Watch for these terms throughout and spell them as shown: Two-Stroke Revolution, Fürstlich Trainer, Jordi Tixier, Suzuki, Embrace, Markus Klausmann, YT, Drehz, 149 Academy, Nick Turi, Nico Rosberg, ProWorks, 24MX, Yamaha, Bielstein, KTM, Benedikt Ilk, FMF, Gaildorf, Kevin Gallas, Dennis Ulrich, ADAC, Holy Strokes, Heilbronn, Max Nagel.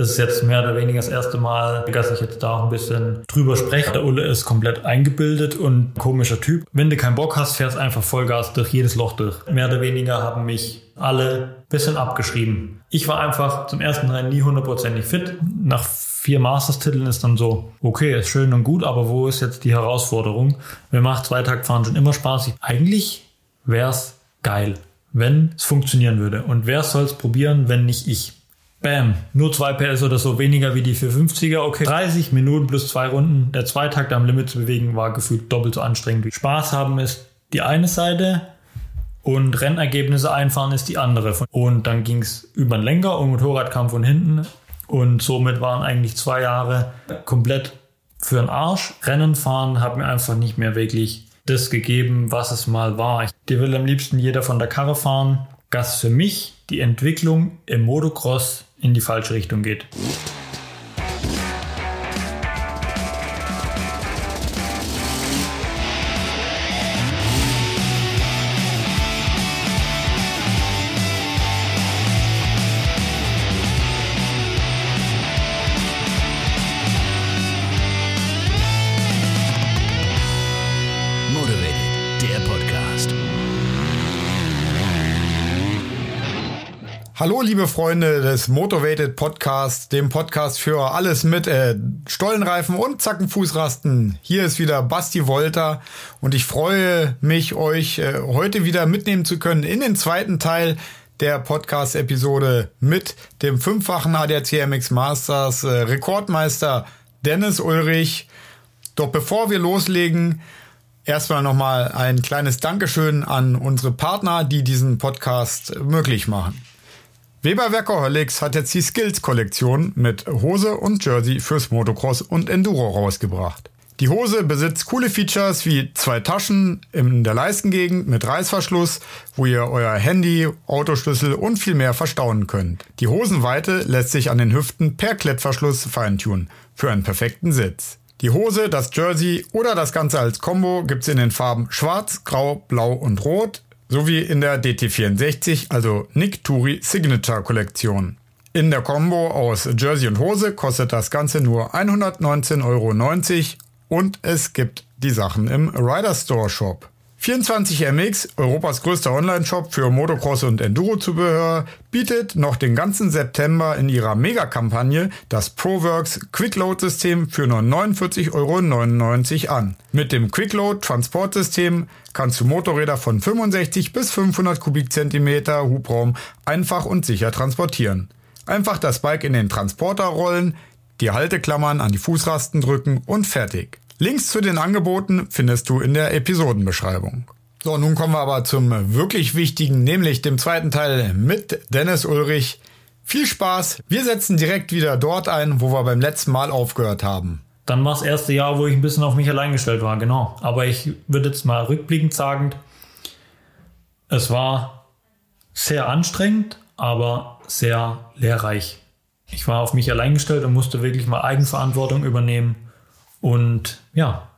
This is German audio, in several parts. Es ist jetzt mehr oder weniger das erste Mal, dass ich jetzt da auch ein bisschen drüber spreche. Der Ulle ist komplett eingebildet und komischer Typ. Wenn du keinen Bock hast, fährst einfach Vollgas durch jedes Loch durch. Mehr oder weniger haben mich alle ein bisschen abgeschrieben. Ich war einfach zum ersten Rennen nie hundertprozentig fit. Nach 4 Masters-Titeln ist dann so, okay, ist schön und gut, aber wo ist jetzt die Herausforderung? Mir macht Zweitagfahren schon immer Spaß. Eigentlich wäre es geil, wenn es funktionieren würde. Und wer soll es probieren, wenn nicht ich? Bam, nur 2 PS oder so weniger wie die 450er. Okay, 30 Minuten plus 2 Runden. Der Zweitakt am Limit zu bewegen war gefühlt doppelt so anstrengend. Spaß haben ist die eine Seite und Rennergebnisse einfahren ist die andere. Und dann ging es über den Lenker und Motorradkampf von hinten. Und somit waren eigentlich 2 Jahre komplett für den Arsch. Rennen fahren hat mir einfach nicht mehr wirklich das gegeben, was es mal war. Die will am liebsten jeder von der Karre fahren, dass für mich die Entwicklung im Motocross in die falsche Richtung geht. Hallo liebe Freunde des Motivated Podcasts, dem Podcast für alles mit Stollenreifen und Zackenfußrasten. Hier ist wieder Basti Wolter und ich freue mich, euch heute wieder mitnehmen zu können in den zweiten Teil der Podcast-Episode mit dem 5-fachen HDR-CMX Masters Rekordmeister Dennis Ulrich. Doch bevor wir loslegen, erstmal nochmal ein kleines Dankeschön an unsere Partner, die diesen Podcast möglich machen. Weber Weckerholics hat jetzt die Skills-Kollektion mit Hose und Jersey fürs Motocross und Enduro rausgebracht. Die Hose besitzt coole Features wie 2 Taschen in der Leistengegend mit Reißverschluss, wo ihr euer Handy, Autoschlüssel und viel mehr verstauen könnt. Die Hosenweite lässt sich an den Hüften per Klettverschluss feintunen für einen perfekten Sitz. Die Hose, das Jersey oder das Ganze als Kombo gibt's in den Farben Schwarz, Grau, Blau und Rot. Sowie in der DT64, also Nick Turi Signature Kollektion. In der Combo aus Jersey und Hose kostet das Ganze nur 119,90 € und es gibt die Sachen im Rider Store Shop. 24MX, Europas größter Online-Shop für Motocross und Enduro-Zubehör, bietet noch den ganzen September in ihrer Mega-Kampagne das ProWorks Quickload-System für nur 49,99 € an. Mit dem Quickload-Transportsystem kannst du Motorräder von 65 bis 500 Kubikzentimeter Hubraum einfach und sicher transportieren. Einfach das Bike in den Transporter rollen, die Halteklammern an die Fußrasten drücken und fertig. Links zu den Angeboten findest du in der Episodenbeschreibung. So, nun kommen wir aber zum wirklich wichtigen, nämlich dem zweiten Teil mit Dennis Ulrich. Viel Spaß, wir setzen direkt wieder dort ein, wo wir beim letzten Mal aufgehört haben. Dann war das erste Jahr, wo ich ein bisschen auf mich allein gestellt war, genau. Aber ich würde jetzt mal rückblickend sagen, es war sehr anstrengend, aber sehr lehrreich. Ich war auf mich allein gestellt und musste wirklich mal Eigenverantwortung übernehmen. Und ja,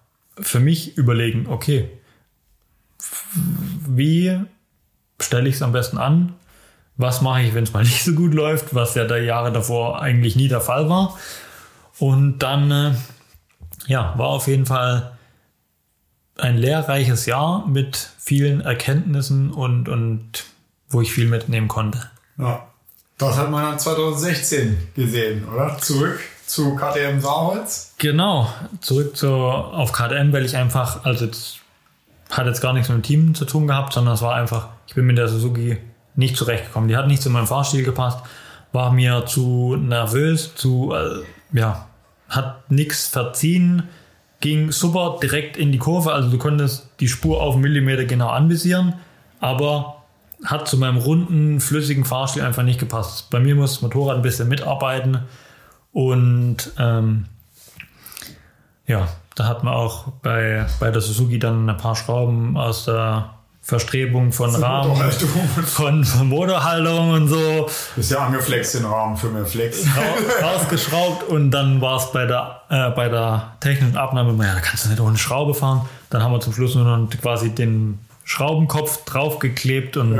für mich überlegen, okay, wie stelle ich es am besten an? Was mache ich, wenn es mal nicht so gut läuft, was ja der Jahre davor eigentlich nie der Fall war. Und dann war auf jeden Fall ein lehrreiches Jahr mit vielen Erkenntnissen und wo ich viel mitnehmen konnte. Ja, das hat man 2016 gesehen, oder? Zurück zu KTM Saarholz? Genau, zurück auf KTM, weil ich einfach, hat jetzt gar nichts mit dem Team zu tun gehabt, sondern es war einfach, ich bin mit der Suzuki nicht zurechtgekommen. Die hat nicht zu meinem Fahrstil gepasst, war mir zu nervös, hat nichts verziehen, ging super direkt in die Kurve, also du konntest die Spur auf einen Millimeter genau anvisieren, aber hat zu meinem runden, flüssigen Fahrstil einfach nicht gepasst. Bei mir muss das Motorrad ein bisschen mitarbeiten. Und da hat man auch bei der Suzuki dann ein paar Schrauben aus der Verstrebung von Rahmen, von Motorhaltung und so. Ist ja angeflext den Rahmen für mehr Flex. Rausgeschraubt und dann war es bei der technischen Abnahme, da kannst du nicht ohne Schraube fahren. Dann haben wir zum Schluss nur noch quasi den Schraubenkopf draufgeklebt und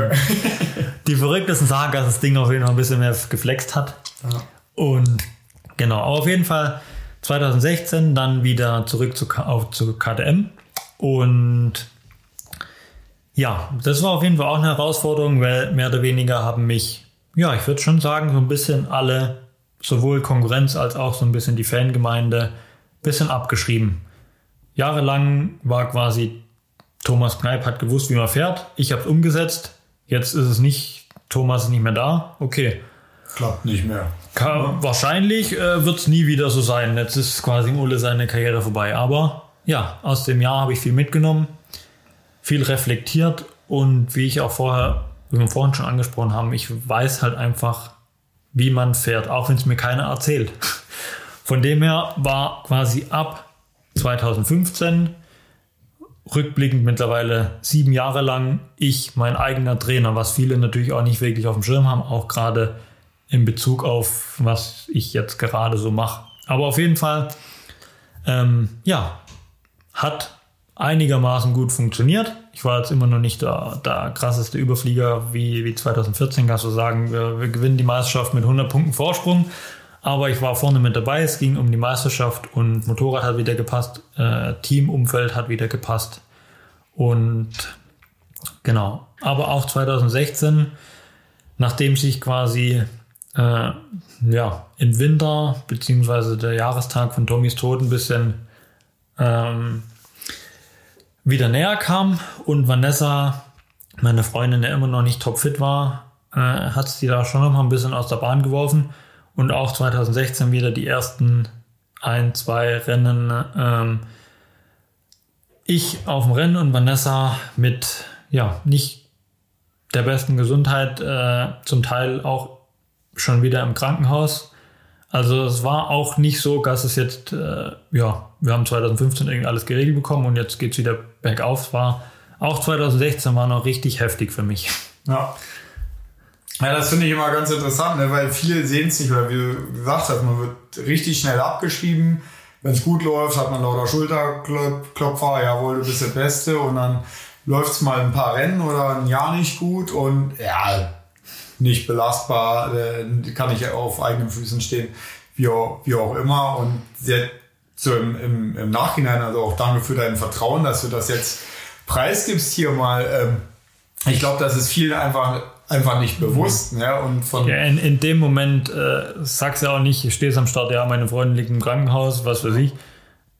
die Verrücktesten sagen, dass das Ding auf jeden Fall ein bisschen mehr geflext hat. Ja. Und Genau, auf jeden Fall 2016 dann wieder zurück zu KTM. Und ja, das war auf jeden Fall auch eine Herausforderung, weil mehr oder weniger haben mich, ja, ich würde schon sagen, so ein bisschen alle, sowohl Konkurrenz als auch so ein bisschen die Fangemeinde, ein bisschen abgeschrieben. Jahrelang war quasi Thomas Kneipp hat gewusst, wie man fährt. Ich habe es umgesetzt. Jetzt ist es nicht, Thomas ist nicht mehr da. Okay. Klappt nicht mehr. Wahrscheinlich wird es nie wieder so sein. Jetzt ist quasi Ole seine Karriere vorbei. Aber ja, aus dem Jahr habe ich viel mitgenommen, viel reflektiert und wie ich auch vorher, wie wir vorhin schon angesprochen haben, ich weiß halt einfach, wie man fährt, auch wenn es mir keiner erzählt. Von dem her war quasi ab 2015, rückblickend mittlerweile 7 Jahre lang, ich mein eigener Trainer, was viele natürlich auch nicht wirklich auf dem Schirm haben, auch gerade in Bezug auf, was ich jetzt gerade so mache. Aber auf jeden Fall, ja, hat einigermaßen gut funktioniert. Ich war jetzt immer noch nicht der krasseste Überflieger wie 2014, kannst du sagen, wir gewinnen die Meisterschaft mit 100 Punkten Vorsprung, aber ich war vorne mit dabei, es ging um die Meisterschaft und Motorrad hat wieder gepasst, Teamumfeld hat wieder gepasst und genau. Aber auch 2016, nachdem sich quasi ja, im Winter beziehungsweise der Jahrestag von Tommys Tod ein bisschen wieder näher kam und Vanessa, meine Freundin, der immer noch nicht topfit war, hat sie da schon noch mal ein bisschen aus der Bahn geworfen und auch 2016 wieder die ersten 1-2 Rennen ich auf dem Rennen und Vanessa mit ja nicht der besten Gesundheit, zum Teil auch schon wieder im Krankenhaus. Also es war auch nicht so, dass es jetzt, ja, wir haben 2015 irgendwie alles geregelt bekommen und jetzt geht es wieder bergauf. Es war, auch 2016 war noch richtig heftig für mich. Ja, ja, das finde ich immer ganz interessant, ne? Weil viele sehen es nicht, oder wie du gesagt hast, man wird richtig schnell abgeschrieben. Wenn es gut läuft, hat man lauter Schulterklopfer, jawohl, du bist der Beste, und dann läuft es mal ein paar Rennen oder ein Jahr nicht gut und ja, nicht belastbar, kann ich auf eigenen Füßen stehen, wie auch immer. Und so im Nachhinein, also auch danke für dein Vertrauen, dass du das jetzt preisgibst hier mal. Ich glaube, das ist vielen einfach nicht bewusst. Ne? Und in dem Moment sagst du ja auch nicht, ich stehe am Start, ja, meine Freundin liegt im Krankenhaus, was weiß ich.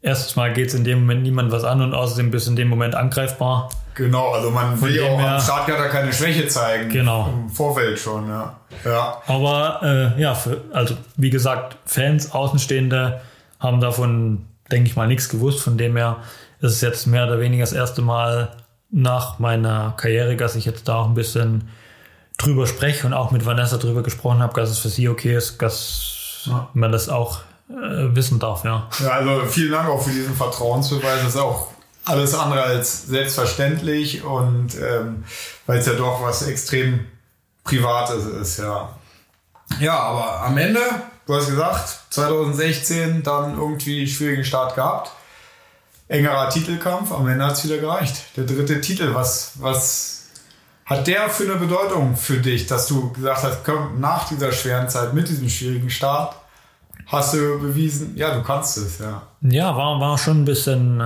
Erstens mal geht es in dem Moment niemand was an und außerdem bist du in dem Moment angreifbar. Genau, also man will ja auch am Start gar keine Schwäche zeigen. Genau. Im Vorfeld schon, ja. Ja. Aber ja, also wie gesagt, Fans, Außenstehende haben davon, denke ich mal, nichts gewusst. Von dem her ist es jetzt mehr oder weniger das erste Mal nach meiner Karriere, dass ich jetzt da auch ein bisschen drüber spreche und auch mit Vanessa drüber gesprochen habe, dass es für sie okay ist, dass man das auch wissen darf, ja. Ja, also vielen Dank auch für diesen Vertrauensbeweis. Das ist auch alles andere als selbstverständlich und weil es ja doch was extrem Privates ist, ja. Ja, aber am Ende, du hast gesagt, 2016 dann irgendwie einen schwierigen Start gehabt. Engerer Titelkampf, am Ende hat es wieder gereicht. Der dritte Titel, was hat der für eine Bedeutung für dich, dass du gesagt hast, komm, nach dieser schweren Zeit mit diesem schwierigen Start hast du bewiesen, ja, du kannst es, ja. Ja, war schon ein bisschen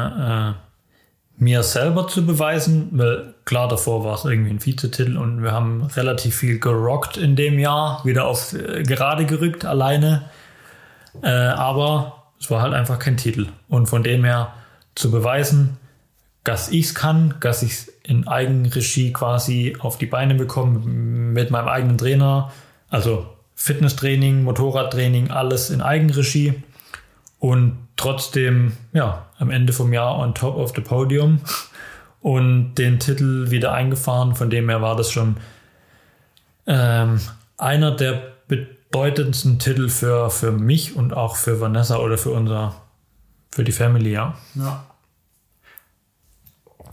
mir selber zu beweisen, weil klar, davor war es irgendwie ein Vizetitel und wir haben relativ viel gerockt in dem Jahr, wieder auf gerade gerückt, alleine, aber es war halt einfach kein Titel. Und von dem her zu beweisen, dass ich es kann, dass ich es in Eigenregie quasi auf die Beine bekomme, mit meinem eigenen Trainer, also Fitnesstraining, Motorradtraining, alles in Eigenregie und trotzdem, ja, am Ende vom Jahr on top of the podium und den Titel wieder eingefahren. Von dem her war das schon einer der bedeutendsten Titel für mich und auch für Vanessa oder für die Family, ja. Ja.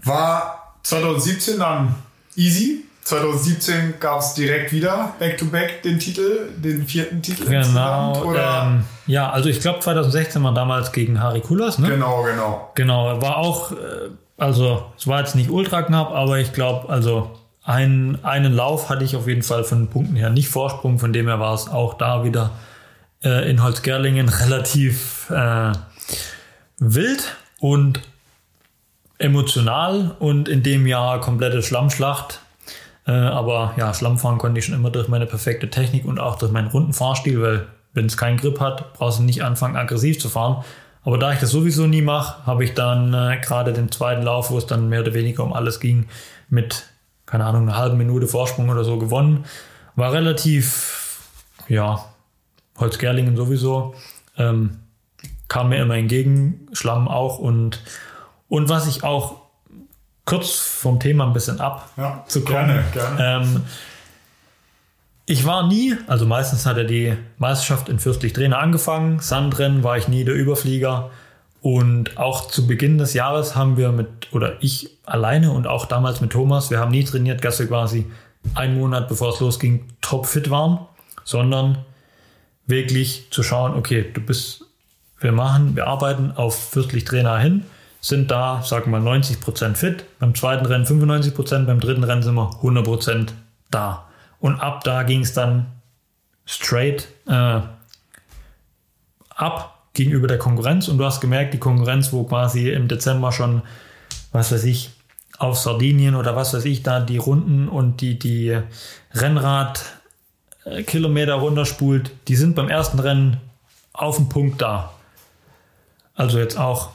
War 2017 dann easy? 2017 gab es direkt wieder back-to-back den Titel, den vierten Titel. Genau. Oder? Ja, also ich glaube 2016 war damals gegen Harry Kulas, ne? Genau. Genau, war auch, also es war jetzt nicht ultra knapp, aber ich glaube, also einen Lauf hatte ich auf jeden Fall von den Punkten her nicht Vorsprung, von dem her war es auch da wieder in Holzgerlingen relativ wild und emotional und in dem Jahr komplette Schlammschlacht. Aber ja, Schlammfahren konnte ich schon immer durch meine perfekte Technik und auch durch meinen runden Fahrstil, weil wenn es keinen Grip hat, brauchst du nicht anfangen, aggressiv zu fahren. Aber da ich das sowieso nie mache, habe ich dann gerade den zweiten Lauf, wo es dann mehr oder weniger um alles ging, mit, keine Ahnung, einer halben Minute Vorsprung oder so gewonnen. War relativ, ja, Holzgerlingen sowieso, kam mir immer entgegen, Schlamm auch. Und was ich auch kurz vom Thema ein bisschen abzukommen. Gerne. Ich war nie, also meistens hat die Meisterschaft in Fürstlich Trainer angefangen, Sandrennen war ich nie der Überflieger und auch zu Beginn des Jahres haben wir ich alleine und auch damals mit Thomas, wir haben nie trainiert, dass wir quasi einen Monat bevor es losging topfit waren, sondern wirklich zu schauen, okay, wir arbeiten auf Fürstlich Trainer hin, sind da, sagen wir mal, 90% fit, beim zweiten Rennen 95%, beim dritten Rennen sind wir 100% da. Und ab da ging es dann straight ab gegenüber der Konkurrenz. Und du hast gemerkt, die Konkurrenz, wo quasi im Dezember schon, was weiß ich, auf Sardinien oder was weiß ich, da die Runden und die Rennradkilometer runterspult, die sind beim ersten Rennen auf den Punkt da. Also jetzt auch,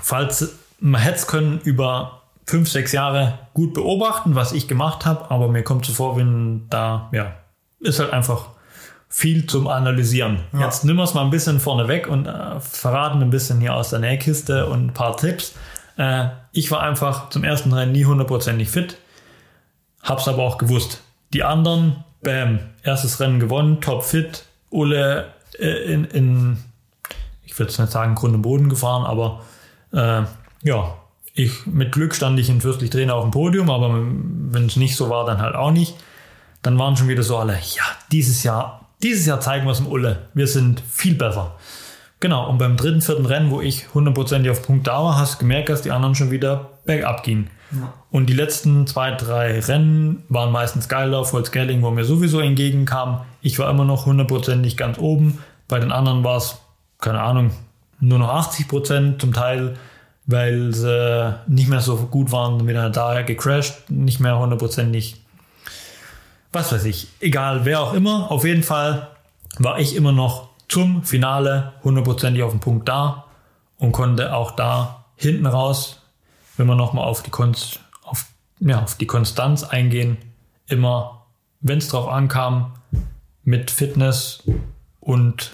falls man hätte es können, über 5-6 Jahre gut beobachten, was ich gemacht habe, aber mir kommt so vor, wenn da, ja, ist halt einfach viel zum Analysieren. Ja. Jetzt nehmen wir es mal ein bisschen vorne weg und verraten ein bisschen hier aus der Nähkiste und ein paar Tipps. Ich war einfach zum ersten Rennen nie hundertprozentig fit, hab's aber auch gewusst. Die anderen, bam, erstes Rennen gewonnen, top fit, Ole ich würde es nicht sagen, Grund und Boden gefahren, aber ja, mit Glück stand ich in Fürstlich Trainer auf dem Podium, aber wenn es nicht so war, dann halt auch nicht. Dann waren schon wieder so alle, ja, dieses Jahr zeigen wir es dem Ulle. Wir sind viel besser. Genau, und beim dritten, vierten Rennen, wo ich 100% auf Punkt da war, hast du gemerkt, dass die anderen schon wieder bergab gingen. Ja. Und die letzten 2-3 Rennen waren meistens Gaildorf, Holzgerlingen, wo mir sowieso entgegenkam. Ich war immer noch 100% ganz oben. Bei den anderen war es, keine Ahnung, nur noch 80% zum Teil, weil sie nicht mehr so gut waren, wieder da gecrashed, nicht mehr 100%, was weiß ich, egal wer auch immer, auf jeden Fall war ich immer noch zum Finale 100% auf dem Punkt da und konnte auch da hinten raus, wenn wir nochmal auf die Konstanz eingehen, immer, wenn es drauf ankam, mit Fitness und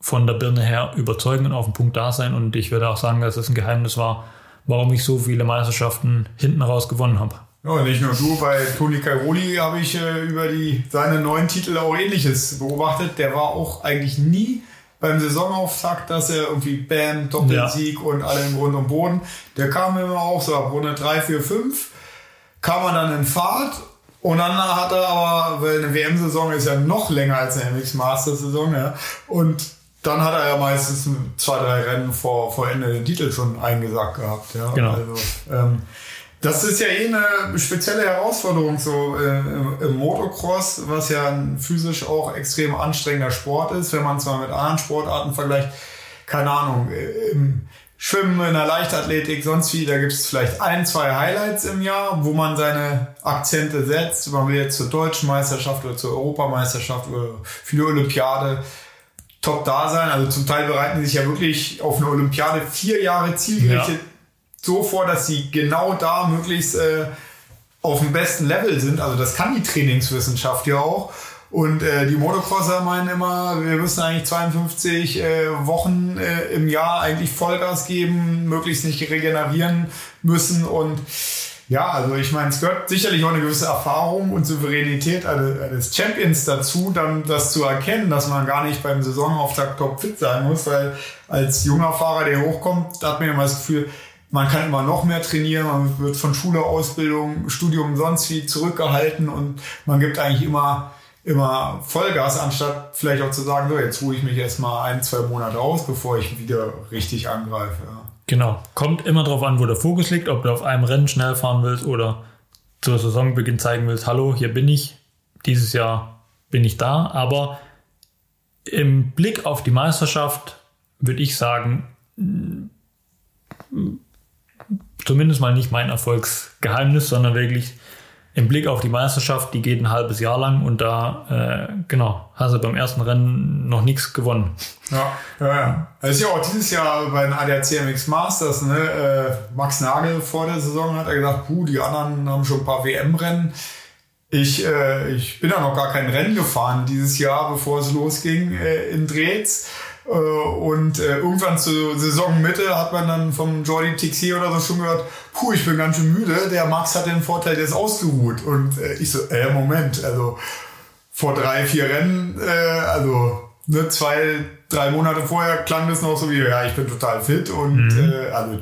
von der Birne her überzeugen und auf den Punkt da sein. Und ich würde auch sagen, dass es ein Geheimnis war, warum ich so viele Meisterschaften hinten raus gewonnen habe. Ja, nicht nur du, bei Toni Kairoli habe ich über seine 9 Titel auch Ähnliches beobachtet. Der war auch eigentlich nie beim Saisonauftakt, dass er irgendwie bam, Doppelsieg und alle im Grund und Boden. Der kam immer auch so ab Runde 3, 4, 5, kam er dann in Fahrt. Und dann hat er aber, weil eine WM-Saison ist ja noch länger als eine MX-Master-Saison, ja, und dann hat er ja meistens 2-3 Rennen vor Ende den Titel schon eingesackt gehabt. Ja? Genau. Also, das ist ja eine spezielle Herausforderung so im Motocross, was ja ein physisch auch extrem anstrengender Sport ist, wenn man es mal mit anderen Sportarten vergleicht. Keine Ahnung, im Schwimmen, in der Leichtathletik, sonst wie, da gibt es vielleicht 1-2 Highlights im Jahr, wo man seine Akzente setzt. Man will jetzt zur Deutschen Meisterschaft oder zur Europameisterschaft oder für die Olympiade top da sein. Also zum Teil bereiten sie sich ja wirklich auf eine Olympiade 4 Jahre zielgerichtet so vor, dass sie genau da möglichst auf dem besten Level sind. Also das kann die Trainingswissenschaft ja auch. Und die Motocrosser meinen immer, wir müssen eigentlich 52 Wochen im Jahr eigentlich Vollgas geben, möglichst nicht regenerieren müssen. Und ja, also ich meine, es gehört sicherlich auch eine gewisse Erfahrung und Souveränität eines Champions dazu, dann das zu erkennen, dass man gar nicht beim Saisonauftakt topfit sein muss, weil als junger Fahrer, der hochkommt, hat man immer das Gefühl, man kann immer noch mehr trainieren, man wird von Schule, Ausbildung, Studium, sonst wie zurückgehalten und man gibt eigentlich immer Vollgas, anstatt vielleicht auch zu sagen, so, jetzt ruhe ich mich erstmal 1-2 Monate aus, bevor ich wieder richtig angreife. Ja. Genau, kommt immer darauf an, wo der Fokus liegt, ob du auf einem Rennen schnell fahren willst oder zur Saisonbeginn zeigen willst, hallo, hier bin ich, dieses Jahr bin ich da, aber im Blick auf die Meisterschaft würde ich sagen, zumindest mal nicht mein Erfolgsgeheimnis, sondern wirklich im Blick auf die Meisterschaft, die geht ein halbes Jahr lang und da, hast du beim ersten Rennen noch nichts gewonnen. Ja. Das ist ja auch dieses Jahr bei den ADAC-MX Masters, Max Nagel vor der Saison hat er gesagt, die anderen haben schon ein paar WM-Rennen. Ich bin ja noch gar kein Rennen gefahren dieses Jahr, bevor es losging in Drehz. Und irgendwann zur Saisonmitte hat man dann vom Jordi Tixier oder so schon gehört, ich bin ganz schön müde, der Max hat den Vorteil, der ist ausgeruht. Und ich so, Moment, also vor 3-4 Rennen, 2-3 Monate vorher klang das noch so wie, ja, ich bin total fit. Und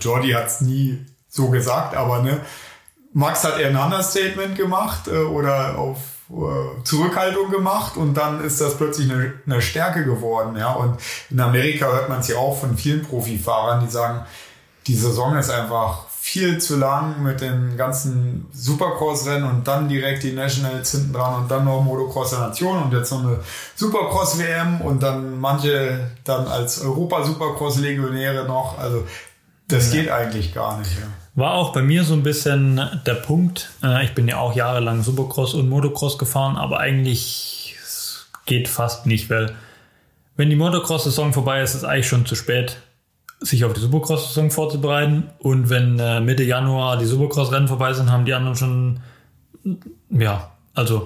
Jordi hat es nie so gesagt, aber Max hat eher ein Understatement gemacht oder auf Zurückhaltung gemacht und dann ist das plötzlich eine Stärke geworden. Ja? Und in Amerika hört man es ja auch von vielen Profifahrern, die sagen, die Saison ist einfach viel zu lang mit den ganzen Supercross-Rennen und dann direkt die Nationals hinten dran und dann noch Motocross der Nation und jetzt noch eine Supercross-WM und dann manche dann als Europa-Supercross-Legionäre noch. Also das geht eigentlich gar nicht. Ja. War auch bei mir so ein bisschen der Punkt. Ich bin ja auch jahrelang Supercross und Motocross gefahren, aber eigentlich geht fast nicht, weil wenn die Motocross-Saison vorbei ist, ist es eigentlich schon zu spät, sich auf die Supercross-Saison vorzubereiten. Und wenn Mitte Januar die Supercross-Rennen vorbei sind, haben die anderen schon,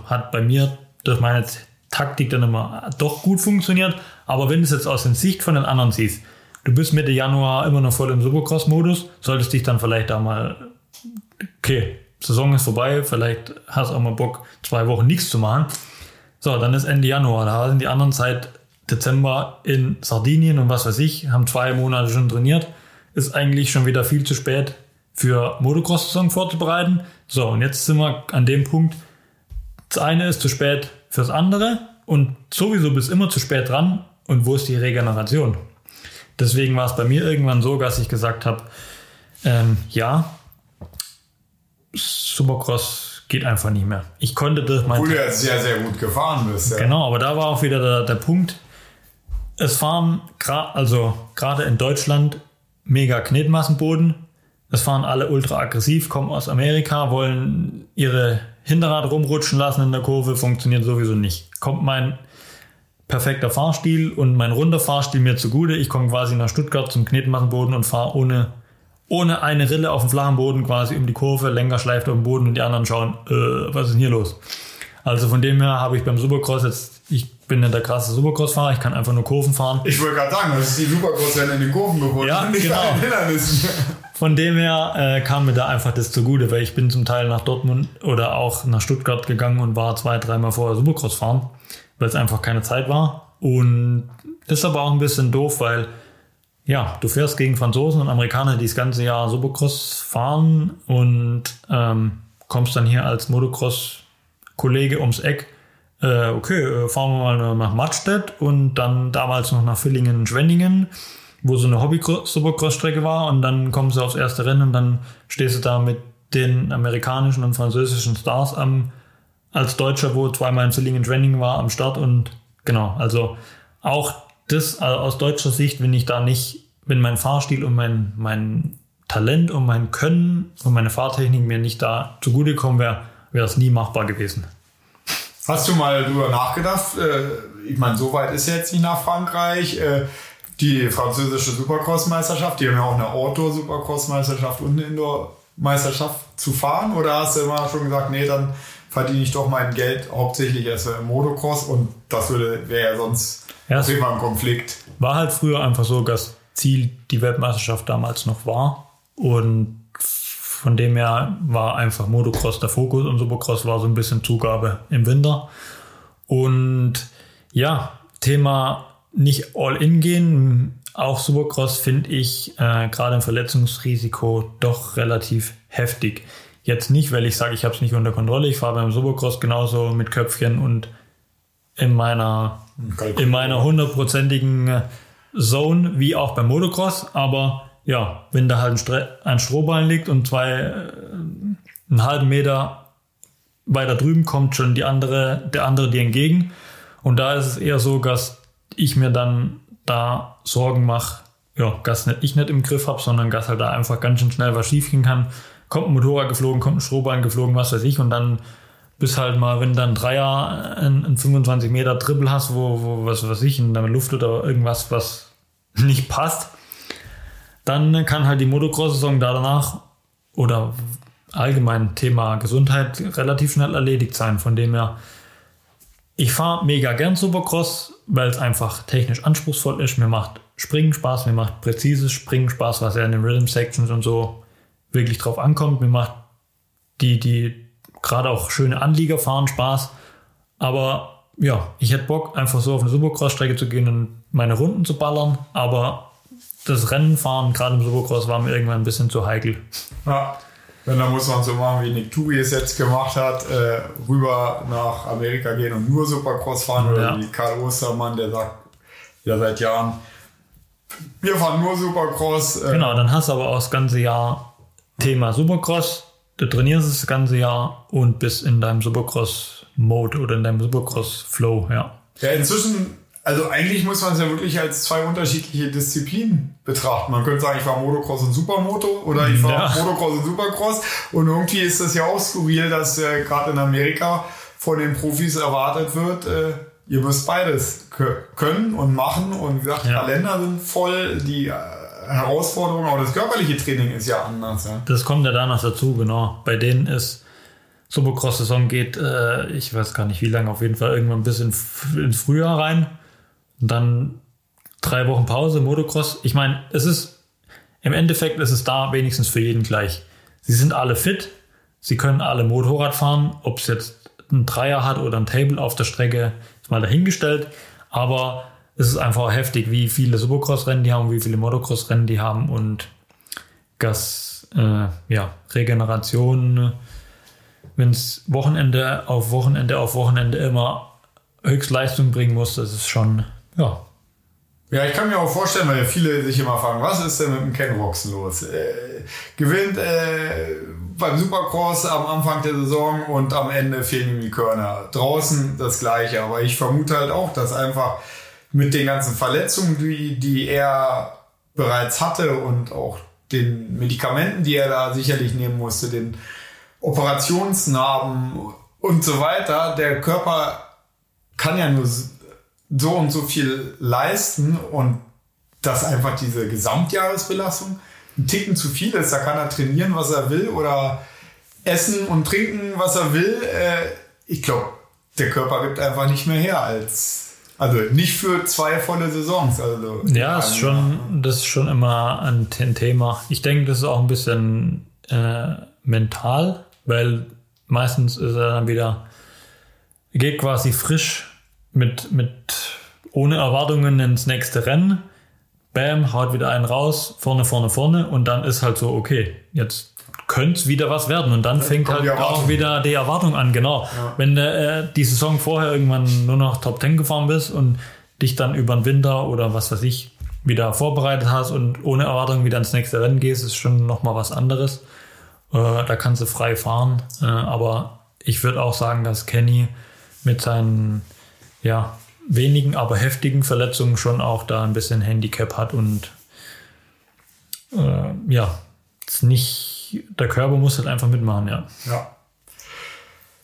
hat bei mir durch meine Taktik dann immer doch gut funktioniert. Aber wenn du es jetzt aus der Sicht von den anderen siehst, du bist Mitte Januar immer noch voll im Supercross-Modus, solltest dich dann vielleicht da mal, Saison ist vorbei, vielleicht hast auch mal Bock, 2 Wochen nichts zu machen. So, dann ist Ende Januar, da sind die anderen seit Dezember in Sardinien und was weiß ich, haben 2 Monate schon trainiert, ist eigentlich schon wieder viel zu spät für Motocross-Saison vorzubereiten. So, und jetzt sind wir an dem Punkt, das eine ist zu spät fürs andere und sowieso bist immer zu spät dran und wo ist die Regeneration? Deswegen war es bei mir irgendwann so, dass ich gesagt habe, Supercross geht einfach nicht mehr. Ich konnte durch mein... Obwohl du ja sehr, sehr gut gefahren bist. Ja. Genau, aber da war auch wieder der Punkt, es fahren gerade in Deutschland mega Knetmassenboden, es fahren alle ultra aggressiv, kommen aus Amerika, wollen ihre Hinterrad rumrutschen lassen in der Kurve, funktioniert sowieso nicht. Kommt mein... perfekter Fahrstil und mein runder Fahrstil mir zugute. Ich komme quasi nach Stuttgart zum Knetmassenboden und fahre ohne eine Rille auf dem flachen Boden quasi um die Kurve, Lenker schleift auf den Boden und die anderen schauen, was ist denn hier los? Also von dem her habe ich beim Supercross jetzt, ich bin ja der krasse Supercross-Fahrer, ich kann einfach nur Kurven fahren. Ich wollte gerade sagen, das ist die Supercross-Rennen in den Kurven geworden. Ja, nicht genau. Von dem her kam mir da einfach das zugute, weil ich bin zum Teil nach Dortmund oder auch nach Stuttgart gegangen und war 2-3 Mal vorher Supercross fahren, weil es einfach keine Zeit war. Und ist aber auch ein bisschen doof, weil du fährst gegen Franzosen und Amerikaner, die das ganze Jahr Supercross fahren und kommst dann hier als Motocross-Kollege ums Eck. Fahren wir mal nach Madstedt und dann damals noch nach Villingen und Schwenningen, wo so eine Hobby-Supercross-Strecke war und dann kommst du aufs erste Rennen und dann stehst du da mit den amerikanischen und französischen Stars als Deutscher, wo 2-mal in Villingen und Schwenningen war, am Start und genau, also auch das aus deutscher Sicht, wenn mein Fahrstil und mein Talent und mein Können und meine Fahrtechnik mir nicht da zugutekommen wäre das nie machbar gewesen. Hast du mal drüber nachgedacht? Ich meine, so weit ist jetzt nicht nach Frankreich, die französische Supercross-Meisterschaft, die haben ja auch eine Outdoor-Supercross-Meisterschaft und eine Indoor-Meisterschaft zu fahren, oder hast du immer schon gesagt, nee, dann verdiene ich doch mein Geld hauptsächlich erst im Motocross und das wäre ja sonst immer ein Konflikt. War halt früher einfach so, dass Ziel die Weltmeisterschaft damals noch war und von dem her war einfach Motocross der Fokus und Supercross war so ein bisschen Zugabe im Winter und Thema nicht All-In gehen, auch Supercross finde ich gerade im Verletzungsrisiko doch relativ heftig. Jetzt nicht, weil ich sage, ich habe es nicht unter Kontrolle. Ich fahre beim Supercross genauso mit Köpfchen und in meiner 100%igen Zone wie auch beim Motocross. Aber wenn da halt ein Strohballen liegt und einen halben Meter weiter drüben kommt schon der andere dir entgegen. Und da ist es eher so, dass ich mir dann da Sorgen mache, ja, dass ich nicht im Griff habe, sondern dass halt da einfach ganz schön schnell was schief gehen kann. Kommt ein Motorrad geflogen, kommt ein Strohballen geflogen, was weiß ich, und dann bis halt mal, wenn dann Dreier einen 25 Meter Triple hast, wo was weiß ich, in der Luft oder irgendwas, was nicht passt, dann kann halt die Motocross-Saison da danach oder allgemein Thema Gesundheit relativ schnell erledigt sein. Von dem her, ich fahre mega gern Supercross, weil es einfach technisch anspruchsvoll ist. Mir macht Springen Spaß, mir macht präzises Springen Spaß, was ja in den Rhythm Sections und so wirklich drauf ankommt. Mir macht die gerade auch schöne Anlieger fahren Spaß. Aber ja, ich hätte Bock, einfach so auf eine Supercross-Strecke zu gehen und meine Runden zu ballern. Aber das Rennenfahren, gerade im Supercross, war mir irgendwann ein bisschen zu heikel. Ja. Wenn, dann muss man so machen, wie Nick Turi es jetzt gemacht hat, rüber nach Amerika gehen und nur Supercross fahren. Oder wie Karl Ostermann, der sagt ja seit Jahren, wir fahren nur Supercross. Genau, dann hast du aber auch das ganze Jahr Thema Supercross. Du trainierst das ganze Jahr und bist in deinem Supercross-Mode oder in deinem Supercross-Flow. Ja, inzwischen, also eigentlich muss man es ja wirklich als zwei unterschiedliche Disziplinen betrachten. Man könnte sagen, ich fahre Motocross und Supermoto oder ich fahre Motocross und Supercross. Und irgendwie ist das ja auch skurril, dass gerade in Amerika von den Profis erwartet wird, ihr müsst beides können und machen. Und wie gesagt, Kalender sind voll, die Herausforderungen, auch das körperliche Training ist ja anders. Ja? Das kommt ja danach dazu, genau. Bei denen ist Supercross-Saison geht, ich weiß gar nicht wie lange, auf jeden Fall irgendwann bis ins Frühjahr rein. Und dann 3 Wochen Pause, Motocross. Ich meine, im Endeffekt ist es da wenigstens für jeden gleich. Sie sind alle fit, sie können alle Motorrad fahren. Ob es jetzt ein Dreier hat oder ein Table auf der Strecke, ist mal dahingestellt. Aber es ist einfach heftig, wie viele Supercross-Rennen die haben, wie viele Motocross-Rennen die haben. Und das, Regeneration, wenn es Wochenende auf Wochenende auf Wochenende immer Höchstleistung bringen muss, das ist schon... Ja, ich kann mir auch vorstellen, weil viele sich immer fragen, was ist denn mit dem Kenroxen los? Gewinnt beim Supercross am Anfang der Saison und am Ende fehlen ihm die Körner. Draußen das Gleiche, aber ich vermute halt auch, dass einfach mit den ganzen Verletzungen, die er bereits hatte und auch den Medikamenten, die er da sicherlich nehmen musste, den Operationsnarben und so weiter, der Körper kann ja nur so und so viel leisten und dass einfach diese Gesamtjahresbelastung ein Ticken zu viel ist. Da kann er trainieren, was er will oder essen und trinken, was er will. Ich glaube, der Körper gibt einfach nicht mehr her also nicht für 2 volle Saisons. Also ja, das ist schon immer ein Thema. Ich denke, das ist auch ein bisschen mental, weil meistens ist er dann wieder, geht quasi frisch mit ohne Erwartungen ins nächste Rennen, bam, haut wieder einen raus, vorne und dann ist halt so, okay, jetzt könnte es wieder was werden und dann fängt halt auch wieder die Erwartung an, genau. Ja. Wenn du die Saison vorher irgendwann nur noch Top 10 gefahren bist und dich dann über den Winter oder was weiß ich wieder vorbereitet hast und ohne Erwartung wieder ins nächste Rennen gehst, ist schon nochmal was anderes. Da kannst du frei fahren, aber ich würde auch sagen, dass Kenny mit seinen wenigen, aber heftigen Verletzungen schon auch da ein bisschen Handicap hat und der Körper muss halt einfach mitmachen, ja.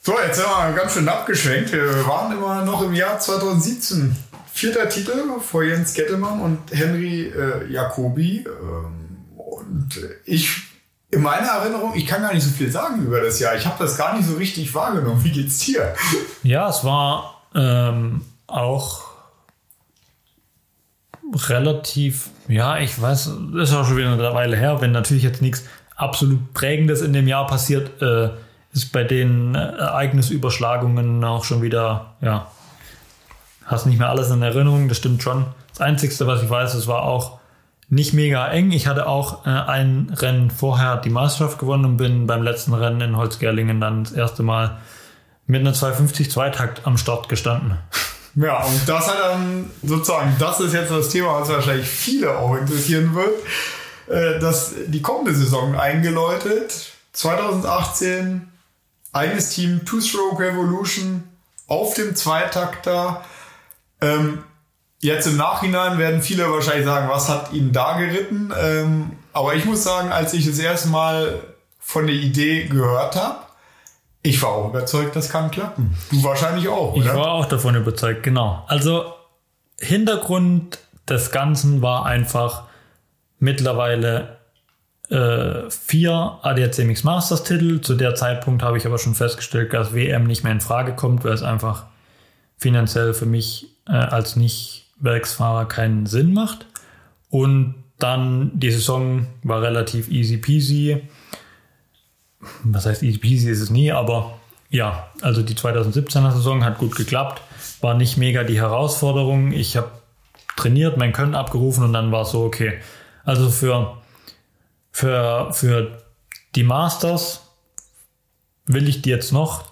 So, jetzt sind wir ganz schön abgeschwenkt. Wir waren immer noch im Jahr 2017. 4. Titel vor Jens Kettelmann und Henry Jacobi. Und in meiner Erinnerung, ich kann gar nicht so viel sagen über das Jahr. Ich habe das gar nicht so richtig wahrgenommen. Wie geht's dir? Ja, es war auch relativ, ich weiß, das ist auch schon wieder eine Weile her, wenn natürlich jetzt nichts absolut Prägendes in dem Jahr passiert, ist bei den Ereignisüberschlagungen auch schon wieder, hast nicht mehr alles in Erinnerung, das stimmt schon. Das Einzige, was ich weiß, es war auch nicht mega eng. Ich hatte auch ein Rennen vorher die Meisterschaft gewonnen und bin beim letzten Rennen in Holzgerlingen dann das erste Mal mit einer 250 Zweitakt am Start gestanden. Ja, und das hat dann sozusagen, das ist jetzt das Thema, was wahrscheinlich viele auch interessieren wird, dass die kommende Saison eingeläutet, 2018, eigenes Team, Two-Stroke Revolution, auf dem Zweitakter. Jetzt im Nachhinein werden viele wahrscheinlich sagen, was hat ihn da geritten? Aber ich muss sagen, als ich das erste Mal von der Idee gehört habe, ich war auch überzeugt, das kann klappen. Du wahrscheinlich auch, oder? Ich war auch davon überzeugt, genau. Also Hintergrund des Ganzen war einfach mittlerweile 4 ADAC-Mix Masters-Titel. Zu der Zeitpunkt habe ich aber schon festgestellt, dass WM nicht mehr in Frage kommt, weil es einfach finanziell für mich als Nicht-Werksfahrer keinen Sinn macht. Und dann die Saison war relativ easy peasy. Was heißt easy peasy ist es nie, aber ja, also die 2017er Saison hat gut geklappt, war nicht mega die Herausforderung. Ich habe trainiert, mein Können abgerufen und dann war es so, okay. Also für die Masters will ich die jetzt noch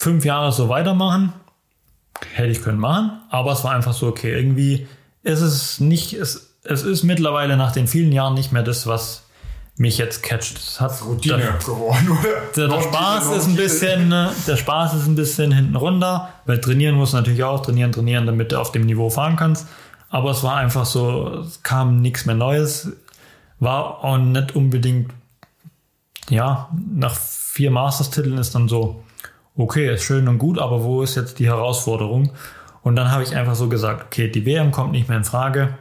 5 Jahre so weitermachen. Hätte ich können machen, aber es war einfach so, okay, irgendwie ist es nicht, es ist mittlerweile nach den vielen Jahren nicht mehr das, was mich jetzt catcht. Das hat Routine geworden, oder? Der Spaß ist ein bisschen hinten runter, weil trainieren musst du natürlich auch, trainieren, damit du auf dem Niveau fahren kannst. Aber es war einfach so, es kam nichts mehr Neues. War auch nicht unbedingt, ja, nach 4 Masters-Titeln ist dann so, okay, ist schön und gut, aber wo ist jetzt die Herausforderung? Und dann habe ich einfach so gesagt, okay, die WM kommt nicht mehr in Frage.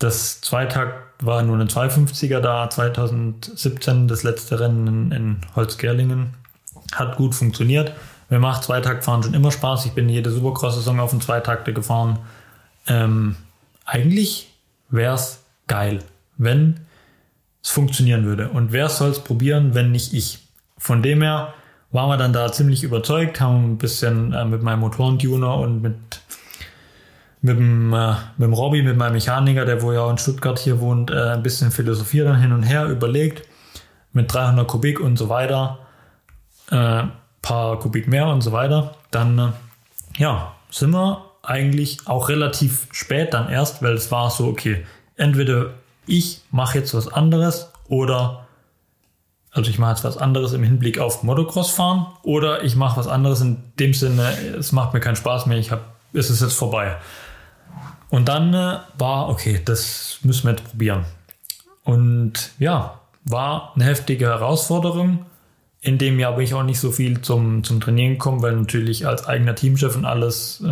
Das Zweitakt war nur ein 250er da, 2017 das letzte Rennen in Holzgerlingen. Hat gut funktioniert. Mir macht Zweitaktfahren schon immer Spaß. Ich bin jede Supercross-Saison auf den Zweitakter gefahren. Eigentlich wäre es geil, wenn es funktionieren würde. Und wer soll es probieren, wenn nicht ich? Von dem her waren wir dann da ziemlich überzeugt, haben ein bisschen mit meinem Motorentuner und mit dem Robby, mit meinem Mechaniker, der wo ja auch in Stuttgart hier wohnt, ein bisschen philosophiert dann hin und her, überlegt, mit 300 Kubik und so weiter, paar Kubik mehr und so weiter, dann sind wir eigentlich auch relativ spät dann erst, weil es war so, okay, entweder ich mache jetzt was anderes ich mache jetzt was anderes im Hinblick auf Motocross fahren oder ich mache was anderes in dem Sinne, es macht mir keinen Spaß mehr, es ist jetzt vorbei. Und dann war, okay, das müssen wir jetzt probieren. Und ja, war eine heftige Herausforderung. In dem Jahr bin ich auch nicht so viel zum Trainieren gekommen, weil natürlich als eigener Teamchef und alles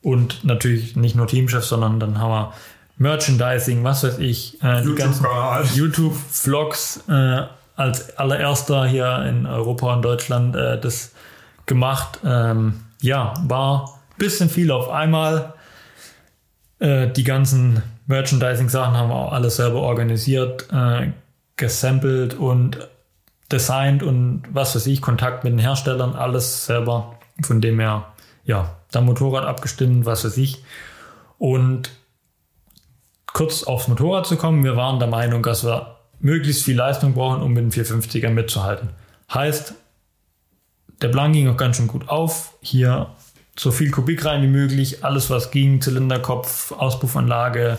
und natürlich nicht nur Teamchef, sondern dann haben wir Merchandising, was weiß ich, die ganzen YouTube-Vlogs als allererster hier in Europa und Deutschland das gemacht. War ein bisschen viel auf einmal. Die ganzen Merchandising-Sachen haben wir auch alles selber organisiert, gesampelt und designt und was weiß ich, Kontakt mit den Herstellern, alles selber. Von dem her, ja, dann Motorrad abgestimmt, was weiß ich. Und kurz aufs Motorrad zu kommen, wir waren der Meinung, dass wir möglichst viel Leistung brauchen, um mit dem 450er mitzuhalten. Heißt, der Plan ging auch ganz schön gut auf. Hier so viel Kubik rein wie möglich, alles was ging, Zylinderkopf, Auspuffanlage,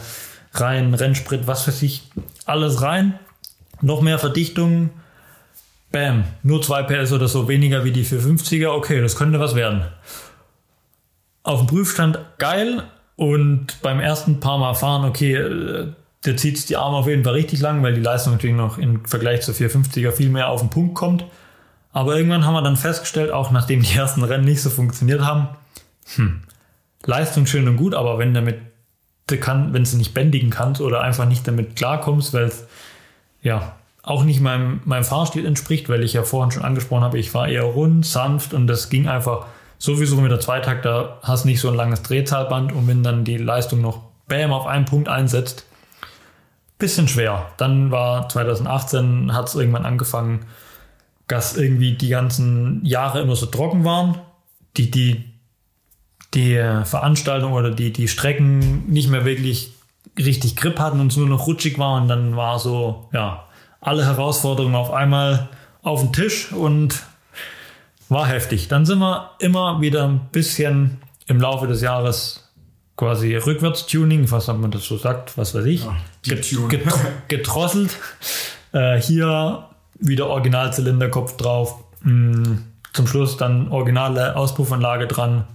rein, Rennsprit, was weiß ich, alles rein. Noch mehr Verdichtung, bam, nur 2 PS oder so weniger wie die 450er, okay, das könnte was werden. Auf dem Prüfstand geil und beim ersten paar Mal fahren, okay, der zieht die Arme auf jeden Fall richtig lang, weil die Leistung natürlich noch im Vergleich zur 450er viel mehr auf den Punkt kommt. Aber irgendwann haben wir dann festgestellt, auch nachdem die ersten Rennen nicht so funktioniert haben, Leistung schön und gut, aber wenn du nicht bändigen kannst oder einfach nicht damit klarkommst, weil es ja auch nicht meinem Fahrstil entspricht, weil ich ja vorhin schon angesprochen habe, ich war eher rund, sanft und das ging einfach sowieso mit der Zweitakter, hast nicht so ein langes Drehzahlband und wenn dann die Leistung noch bam auf einen Punkt einsetzt, bisschen schwer. Dann war 2018, hat es irgendwann angefangen, dass irgendwie die ganzen Jahre immer so trocken waren, die Veranstaltung oder die Strecken nicht mehr wirklich richtig Grip hatten und es nur noch rutschig war und dann war so, ja, alle Herausforderungen auf einmal auf den Tisch und war heftig. Dann sind wir immer wieder ein bisschen im Laufe des Jahres quasi Rückwärtstuning, was man das so sagt, was weiß ich, ja, gedrosselt. Hier wieder Originalzylinderkopf drauf, zum Schluss dann originale Auspuffanlage dran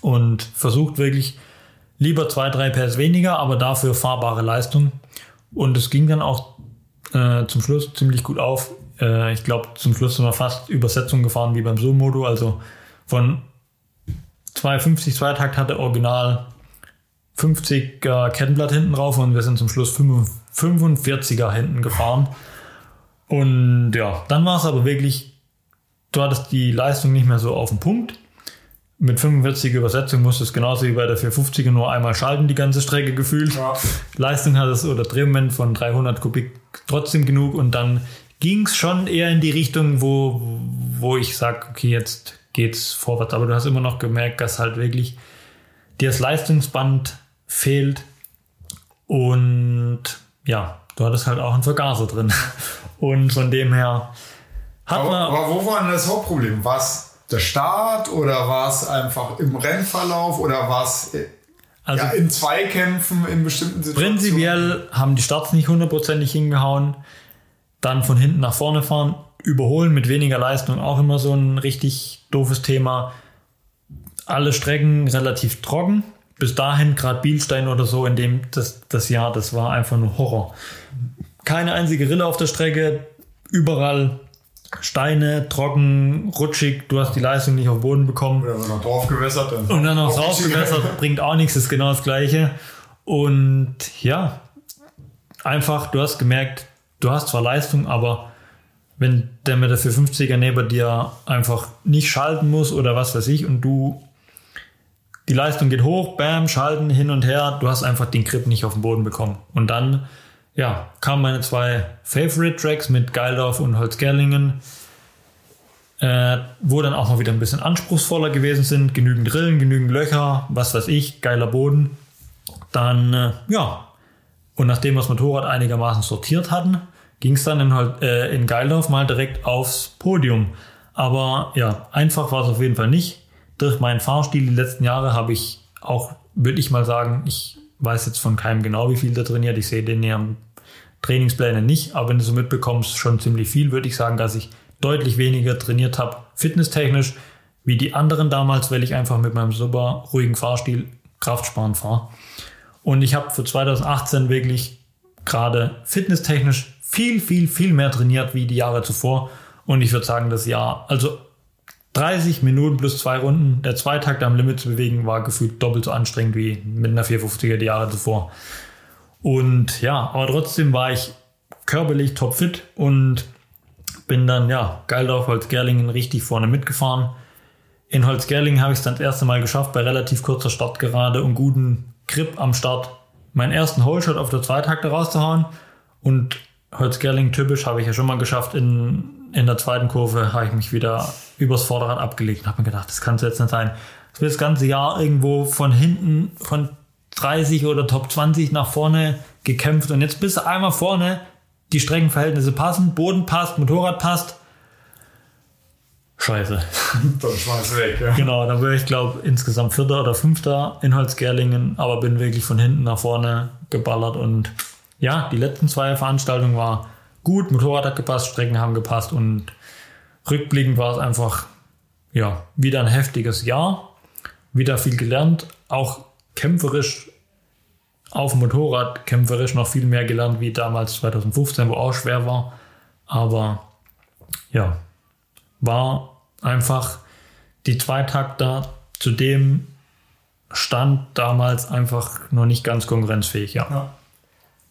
und versucht wirklich Lieber 2-3 PS weniger, aber dafür fahrbare Leistung. Und es ging dann auch zum Schluss ziemlich gut auf. Ich glaube, zum Schluss sind wir fast Übersetzung gefahren wie beim Zoom-Modo. Also von 250 Zweitakt hatte original 50er Kettenblatt hinten drauf und wir sind zum Schluss 45er hinten gefahren. Und ja, dann war es aber wirklich, du hattest die Leistung nicht mehr so auf den Punkt. Mit 45er Übersetzung musstest du genauso wie bei der 450er nur einmal schalten, die ganze Strecke gefühlt. Ja. Leistung hattest oder Drehmoment von 300 Kubik trotzdem genug und dann ging es schon eher in die Richtung, wo ich sage, okay, jetzt geht's vorwärts. Aber du hast immer noch gemerkt, dass halt wirklich dir das Leistungsband fehlt und ja, du hattest halt auch einen Vergaser drin. Und von dem her hat man... Aber wo war denn das Hauptproblem? War es der Start oder war es einfach im Rennverlauf oder war es also ja, in Zweikämpfen in bestimmten Situationen? Prinzipiell haben die Starts nicht hundertprozentig hingehauen. Dann von hinten nach vorne fahren, überholen mit weniger Leistung, auch immer so ein richtig doofes Thema. Alle Strecken relativ trocken. Bis dahin, gerade Bielstein oder so, in dem das Jahr, das war einfach nur Horror. Keine einzige Rille auf der Strecke, überall Steine, trocken, rutschig, du hast die Leistung nicht auf den Boden bekommen. Oder noch draufgewässert. Und dann noch draufgewässert, bringt auch nichts, ist genau das Gleiche. Und ja, einfach, du hast gemerkt, du hast zwar Leistung, aber wenn der mit der 450er neben dir einfach nicht schalten muss oder was weiß ich und du, die Leistung geht hoch, bam, schalten, hin und her, du hast einfach den Grip nicht auf den Boden bekommen. Und dann, ja, kamen meine zwei Favorite Tracks mit Gaildorf und Holzgerlingen, wo dann auch mal wieder ein bisschen anspruchsvoller gewesen sind, genügend Rillen, genügend Löcher, was weiß ich, geiler Boden. Dann, ja, und nachdem wir das Motorrad einigermaßen sortiert hatten, ging es dann in Gaildorf mal direkt aufs Podium. Aber ja, einfach war es auf jeden Fall nicht. Durch meinen Fahrstil die letzten Jahre habe ich auch, würde ich mal sagen, ich weiß jetzt von keinem genau, wie viel der trainiert. Ich sehe den ja im Trainingspläne nicht. Aber wenn du so mitbekommst, schon ziemlich viel, würde ich sagen, dass ich deutlich weniger trainiert habe, fitnesstechnisch, wie die anderen damals, weil ich einfach mit meinem super ruhigen Fahrstil Kraftsparen fahre. Und ich habe für 2018 wirklich gerade fitnesstechnisch viel, viel, viel mehr trainiert wie die Jahre zuvor. Und ich würde sagen, das Jahr, also 30 Minuten plus 2 Runden, der Zweitakt am Limit zu bewegen, war gefühlt doppelt so anstrengend wie mit einer 450er die Jahre zuvor. Und ja, aber trotzdem war ich körperlich topfit und bin dann, ja, Gaildorf, Holzgerlingen richtig vorne mitgefahren. In Holzgerlingen habe ich es dann das erste Mal geschafft, bei relativ kurzer Startgerade und guten Grip am Start, meinen ersten Hole-Shot auf der Zweitakte rauszuhauen. Und Holzgerling typisch habe ich ja schon mal geschafft, in der zweiten Kurve habe ich mich wieder übers Vorderrad abgelegt und habe mir gedacht, das kann es jetzt nicht sein. Das wird das ganze Jahr irgendwo von hinten, von 30 oder Top 20 nach vorne gekämpft und jetzt bist du einmal vorne, die Streckenverhältnisse passen, Boden passt, Motorrad passt. Scheiße. Dann schmeiß weg, ja. Genau, dann wäre ich, glaube ich, insgesamt 4. oder 5. in Holzgerlingen, aber bin wirklich von hinten nach vorne geballert und ja, die letzten 2 Veranstaltungen war gut, Motorrad hat gepasst, Strecken haben gepasst und rückblickend war es einfach, ja, wieder ein heftiges Jahr, wieder viel gelernt, auch kämpferisch auf dem Motorrad, kämpferisch noch viel mehr gelernt, wie damals 2015, wo auch schwer war, aber ja, war einfach die Zweitakter zu dem Stand damals einfach noch nicht ganz konkurrenzfähig. Ja.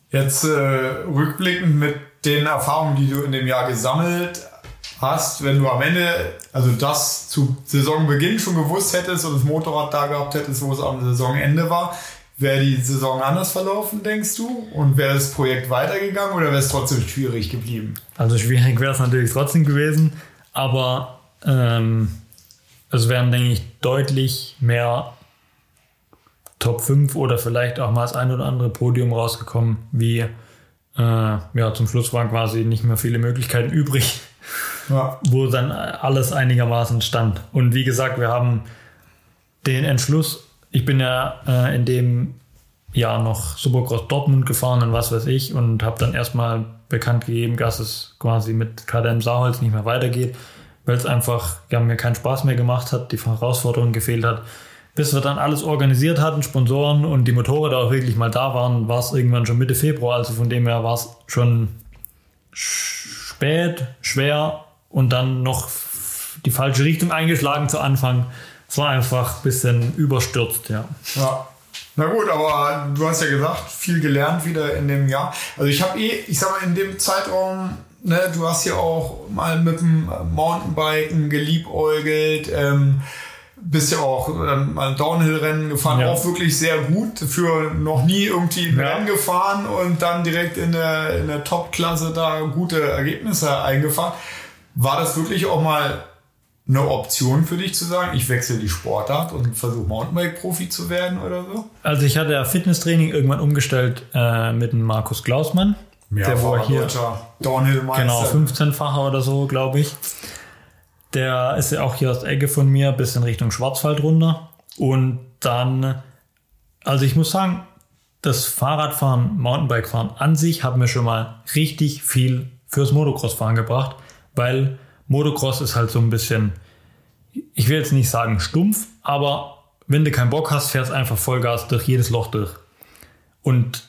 Jetzt rückblickend mit den Erfahrungen, die du in dem Jahr gesammelt hast, wenn du am Ende, also das zu Saisonbeginn schon gewusst hättest und das Motorrad da gehabt hättest, wo es am Saisonende war, wäre die Saison anders verlaufen, denkst du? Und wäre das Projekt weitergegangen oder wäre es trotzdem schwierig geblieben? Also schwierig wäre es natürlich trotzdem gewesen. Aber es wären, denke ich, deutlich mehr Top 5 oder vielleicht auch mal das ein oder andere Podium rausgekommen, wie ja, zum Schluss waren quasi nicht mehr viele Möglichkeiten übrig, ja, wo dann alles einigermaßen stand. Und wie gesagt, wir haben den Entschluss, ich bin ja in dem Jahr noch Supercross Dortmund gefahren und was weiß ich und habe dann erstmal bekannt gegeben, dass es quasi mit KTM Saarholz nicht mehr weitergeht, weil es einfach ja, mir keinen Spaß mehr gemacht hat, die Herausforderung gefehlt hat. bis wir dann alles organisiert hatten, Sponsoren und die Motorräder auch wirklich mal da waren, war es irgendwann schon Mitte Februar. Also von dem her war es schon spät, schwer und dann noch die falsche Richtung eingeschlagen zu Anfang. Es war einfach ein bisschen überstürzt, ja. Ja. Na gut, aber du hast ja gesagt, viel gelernt wieder in dem Jahr. Also ich habe ich sag mal, in dem Zeitraum, ne, du hast ja auch mal mit dem Mountainbiken geliebäugelt, bist ja auch mal Downhill-Rennen gefahren, ja. Auch wirklich sehr gut, für noch nie irgendwie ein Rennen gefahren und dann direkt in der Top-Klasse da gute Ergebnisse eingefahren. War das wirklich auch mal eine Option für dich zu sagen, ich wechsle die Sportart und versuche Mountainbike-Profi zu werden oder so? Also ich hatte ja Fitnesstraining irgendwann umgestellt mit dem Markus Klausmann. Der war hier Downhill-Meister. Genau, 15-facher oder so, glaube ich. Der ist ja auch hier aus der Ecke von mir, bis in Richtung Schwarzwald runter. Und dann, also ich muss sagen, das Fahrradfahren, Mountainbikefahren an sich hat mir schon mal richtig viel fürs Motocrossfahren gebracht, weil Motocross ist halt so ein bisschen, ich will jetzt nicht sagen stumpf, aber wenn du keinen Bock hast, fährst einfach Vollgas durch jedes Loch durch. Und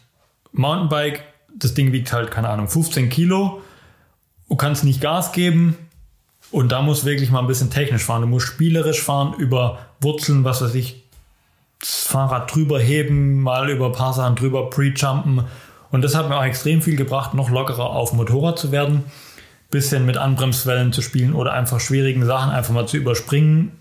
Mountainbike, das Ding wiegt halt, keine Ahnung, 15 Kilo, du kannst nicht Gas geben und da musst du wirklich mal ein bisschen technisch fahren. Du musst spielerisch fahren, über Wurzeln, was weiß ich, das Fahrrad drüber heben, mal über ein paar Sachen drüber pre-jumpen. Und das hat mir auch extrem viel gebracht, noch lockerer auf Motorrad zu werden. Bisschen mit Anbremswellen zu spielen oder einfach schwierigen Sachen einfach mal zu überspringen,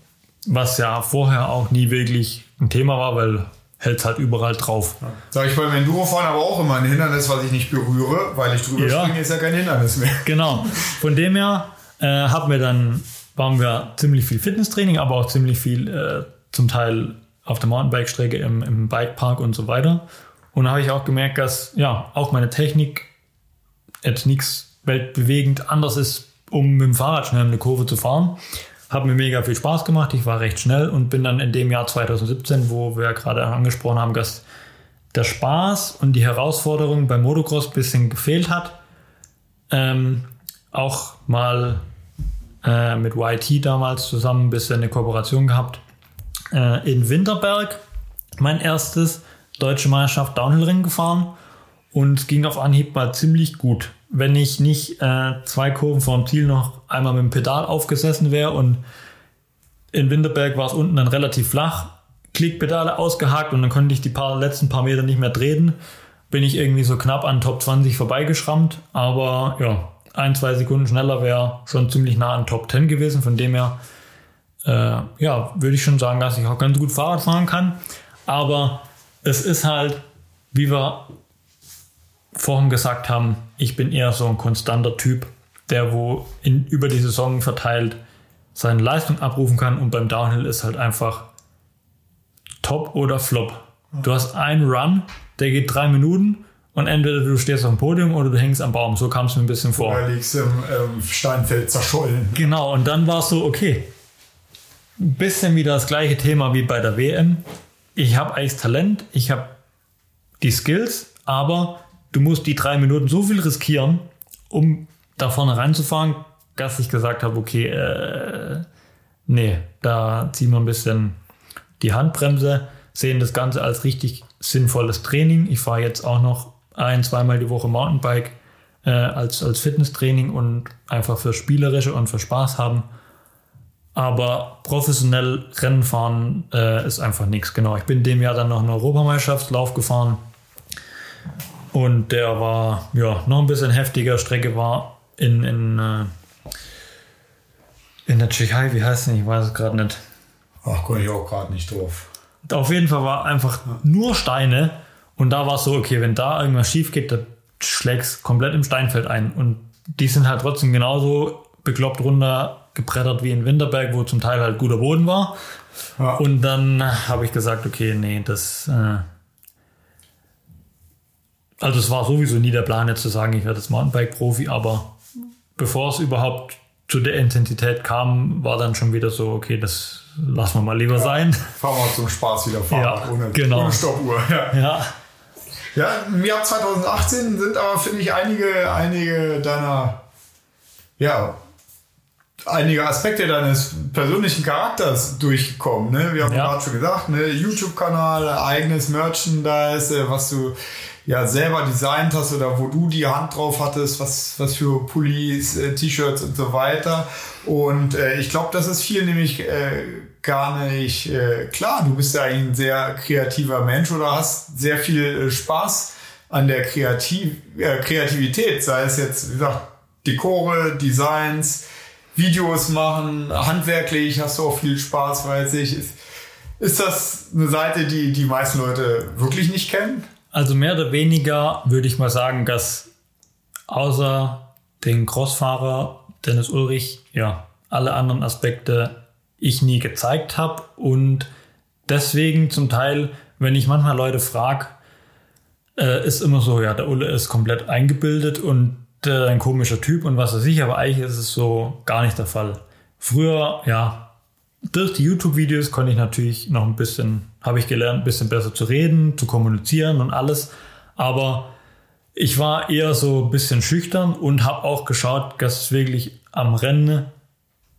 was ja vorher auch nie wirklich ein Thema war, weil hält halt überall drauf. Ja. Sag ich beim Endurofahren aber auch immer ein Hindernis, was ich nicht berühre, weil ich drüber springe, ist ja kein Hindernis mehr. Genau. Von dem her waren wir ziemlich viel Fitnesstraining, aber auch ziemlich viel zum Teil auf der Mountainbike-Strecke im Bikepark und so weiter. Und da habe ich auch gemerkt, dass ja auch meine Technik jetzt nichts weltbewegend anders ist, um mit dem Fahrrad schnell eine Kurve zu fahren. Hat mir mega viel Spaß gemacht, ich war recht schnell und bin dann in dem Jahr 2017, wo wir gerade angesprochen haben, dass der Spaß und die Herausforderung beim Motocross ein bisschen gefehlt hat, auch mal mit YT damals zusammen ein bisschen eine Kooperation gehabt, in Winterberg mein erstes Deutsche Meisterschaft Downhill-Rennen gefahren und es ging auf Anhieb mal ziemlich gut. Wenn ich nicht zwei Kurven vorm Ziel noch einmal mit dem Pedal aufgesessen wäre und in Winterberg war es unten dann relativ flach, Klickpedale ausgehakt und dann konnte ich die letzten paar Meter nicht mehr drehen, bin ich irgendwie so knapp an Top 20 vorbeigeschrammt, aber ja, 1-2 Sekunden schneller wäre schon ziemlich nah an Top 10 gewesen, von dem her würde ich schon sagen, dass ich auch ganz gut Fahrrad fahren kann, aber es ist halt, wie wir vorhin gesagt haben, ich bin eher so ein konstanter Typ, der über die Saison verteilt seine Leistung abrufen kann und beim Downhill ist halt einfach Top oder Flop. Du hast einen Run, der geht 3 Minuten und entweder du stehst auf dem Podium oder du hängst am Baum. So kam es mir ein bisschen vor. Da liegst du im Steinfeld zerschollen. Genau, und dann war es so, okay, ein bisschen wieder das gleiche Thema wie bei der WM. Ich habe eigentlich das Talent, ich habe die Skills, aber du musst die 3 Minuten so viel riskieren, um da vorne reinzufahren, dass ich gesagt habe, okay, da ziehen wir ein bisschen die Handbremse, sehen das Ganze als richtig sinnvolles Training. Ich fahre jetzt auch noch 1-2 Mal die Woche Mountainbike als Fitnesstraining und einfach für Spielerische und für Spaß haben. Aber professionell Rennen fahren ist einfach nichts. Genau, ich bin in dem Jahr dann noch einen Europameisterschaftslauf gefahren. Und der war noch ein bisschen heftiger. Strecke war in der Tschechei, wie heißt es denn? Ich weiß es gerade nicht. Ach, komme ich auch gerade nicht drauf. Auf jeden Fall war einfach nur Steine und da war es so, okay, wenn da irgendwas schief geht, dann schlägst du komplett im Steinfeld ein. Und die sind halt trotzdem genauso bekloppt runter gebrettert wie in Winterberg, wo zum Teil halt guter Boden war. Ja. Und dann habe ich gesagt, okay, nee, das... Also es war sowieso nie der Plan, jetzt zu sagen, ich werde jetzt Mountainbike-Profi, aber bevor es überhaupt zu der Intensität kam, war dann schon wieder so, okay, das lassen wir mal lieber sein. Fahren wir zum Spaß wieder Fahrrad ohne Stoppuhr. Ja, im Jahr 2018 sind aber, finde ich, einige deiner einige Aspekte deines persönlichen Charakters durchkommen. Ne? Wir haben gerade schon gesagt, ne? YouTube-Kanal, eigenes Merchandise, was du ja selber designt hast oder wo du die Hand drauf hattest, was für Pullis, T-Shirts und so weiter. Und ich glaube, das ist viel nämlich gar nicht klar. Du bist ja eigentlich ein sehr kreativer Mensch oder hast sehr viel Spaß an der Kreativität, sei es jetzt, wie gesagt, Dekore, Designs, Videos machen, handwerklich hast du auch viel Spaß, weiß ich. Ist das eine Seite, die die meisten Leute wirklich nicht kennen? Also mehr oder weniger würde ich mal sagen, dass außer den Crossfahrer Dennis Ulrich, ja, alle anderen Aspekte ich nie gezeigt habe und deswegen zum Teil, wenn ich manchmal Leute frage, ist immer so, ja, der Ulle ist komplett eingebildet und ein komischer Typ und was weiß ich, aber eigentlich ist es so gar nicht der Fall. Früher, ja, durch die YouTube-Videos konnte ich natürlich noch ein bisschen, habe ich gelernt, ein bisschen besser zu reden, zu kommunizieren und alles, aber ich war eher so ein bisschen schüchtern und habe auch geschaut, dass wirklich am Rennen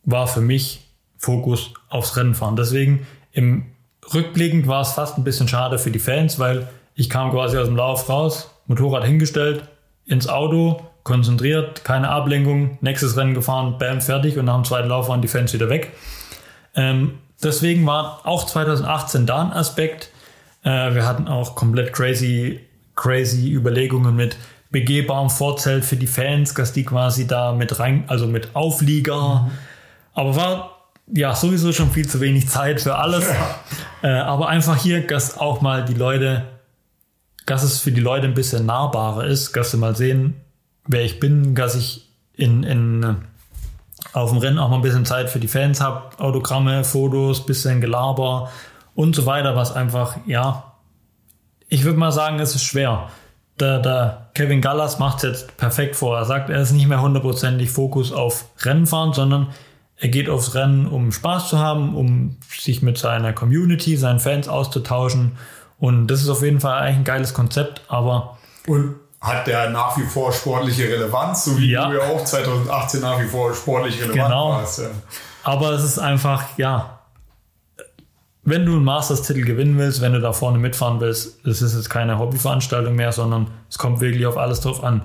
war für mich Fokus aufs Rennen fahren. Deswegen im Rückblickend war es fast ein bisschen schade für die Fans, weil ich kam quasi aus dem Lauf raus, Motorrad hingestellt, ins Auto, konzentriert, keine Ablenkung, nächstes Rennen gefahren, bam, fertig und nach dem zweiten Lauf waren die Fans wieder weg. Deswegen war auch 2018 da ein Aspekt. Wir hatten auch komplett crazy Überlegungen mit begehbarem Vorzelt für die Fans, dass die quasi da mit rein, also mit Auflieger. Mhm. Aber war ja sowieso schon viel zu wenig Zeit für alles. Ja. Aber einfach hier, dass auch mal die Leute, dass es für die Leute ein bisschen nahbarer ist, dass sie mal sehen, wer ich bin, dass ich auf dem Rennen auch mal ein bisschen Zeit für die Fans habe, Autogramme, Fotos, bisschen Gelaber und so weiter, was einfach, ja, ich würde mal sagen, es ist schwer. Der Kevin Gallas macht es jetzt perfekt vor. Er sagt, er ist nicht mehr hundertprozentig Fokus auf Rennfahren, sondern er geht aufs Rennen, um Spaß zu haben, um sich mit seiner Community, seinen Fans auszutauschen. Und das ist auf jeden Fall eigentlich ein geiles Konzept, aber... Und hat der nach wie vor sportliche Relevanz, so wie du ja auch 2018 nach wie vor sportlich relevant warst. Ja. Aber es ist einfach, ja, wenn du einen Masters-Titel gewinnen willst, wenn du da vorne mitfahren willst, das ist jetzt keine Hobbyveranstaltung mehr, sondern es kommt wirklich auf alles drauf an.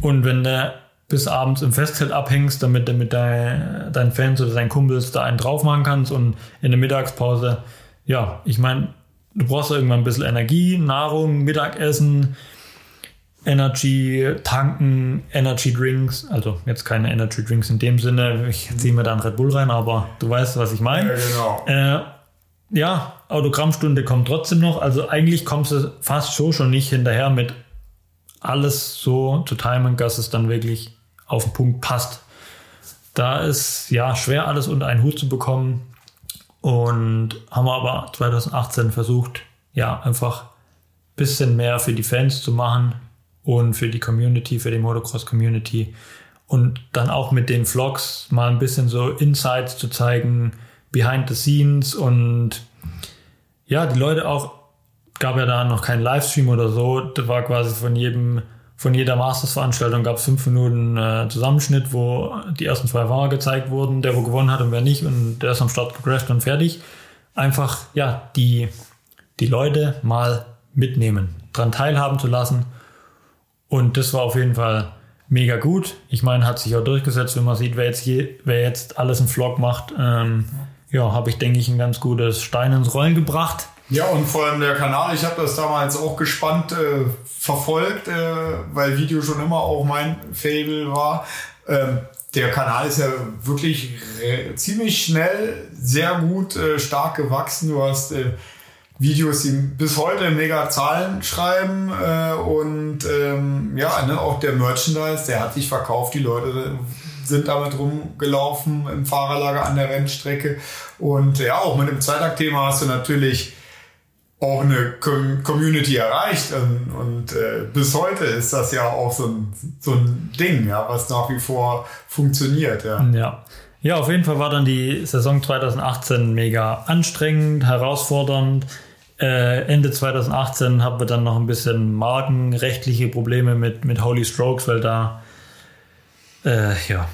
Und wenn du bis abends im Festzelt abhängst, damit du mit deinen Fans oder deinen Kumpels da einen drauf machen kannst und in der Mittagspause, ja, ich meine... Du brauchst irgendwann ein bisschen Energie, Nahrung, Mittagessen, Energy tanken, Energy Drinks. Also jetzt keine Energy Drinks in dem Sinne. Ich ziehe mir da einen Red Bull rein, aber du weißt, was ich meine. Ja, genau. Ja, Autogrammstunde kommt trotzdem noch. Also eigentlich kommst du fast schon nicht hinterher mit alles so zu timen, dass es dann wirklich auf den Punkt passt. Da ist ja schwer, alles unter einen Hut zu bekommen. Und haben wir aber 2018 versucht, ja, einfach ein bisschen mehr für die Fans zu machen und für die Community, für die Motocross-Community. Und dann auch mit den Vlogs mal ein bisschen so Insights zu zeigen, behind the scenes. Und ja, die Leute auch, gab ja da noch keinen Livestream oder so, da war quasi von jeder Masters-Veranstaltung gab es 5 Minuten Zusammenschnitt, wo die ersten 2 Fahrer gezeigt wurden, der wo gewonnen hat und wer nicht und der ist am Start gecrashed und fertig. Einfach, ja, die Leute mal mitnehmen, dran teilhaben zu lassen und das war auf jeden Fall mega gut. Ich meine, hat sich auch durchgesetzt, wenn man sieht, wer jetzt alles einen Vlog macht, ja, habe ich, denke ich, ein ganz gutes Stein ins Rollen gebracht. Ja, und vor allem der Kanal, ich habe das damals auch gespannt verfolgt, weil Video schon immer auch mein Fable war. Der Kanal ist ja wirklich ziemlich schnell, sehr gut, stark gewachsen. Du hast Videos, die bis heute mega Zahlen schreiben und ja, ne, auch der Merchandise, der hat sich verkauft, die Leute sind damit rumgelaufen im Fahrerlager an der Rennstrecke. Und ja, auch mit dem Zweitakt-Thema hast du natürlich auch eine Community erreicht und bis heute ist das ja auch so ein Ding, ja, was nach wie vor funktioniert. Ja. Ja, auf jeden Fall war dann die Saison 2018 mega anstrengend, herausfordernd. Ende 2018 haben wir dann noch ein bisschen markenrechtliche Probleme mit Holy Strokes, weil da ja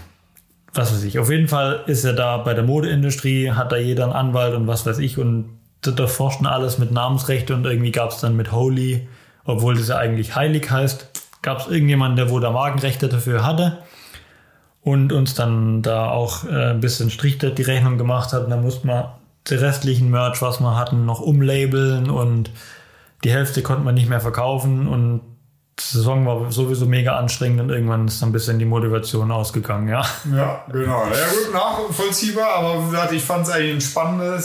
was weiß ich. Auf jeden Fall ist er da bei der Modeindustrie, hat da jeder einen Anwalt und was weiß ich, und da forschten alles mit Namensrechte, und irgendwie gab es dann mit Holy, obwohl das ja eigentlich heilig heißt, gab es irgendjemanden, der wohl da Markenrechte dafür hatte und uns dann da auch ein bisschen Strich durch die Rechnung gemacht hat. Und dann musste man den restlichen Merch, was wir hatten, noch umlabeln, und die Hälfte konnte man nicht mehr verkaufen, und die Saison war sowieso mega anstrengend, und irgendwann ist dann ein bisschen die Motivation ausgegangen, ja. Ja, genau. Ja gut, nachvollziehbar, aber ich fand es eigentlich ein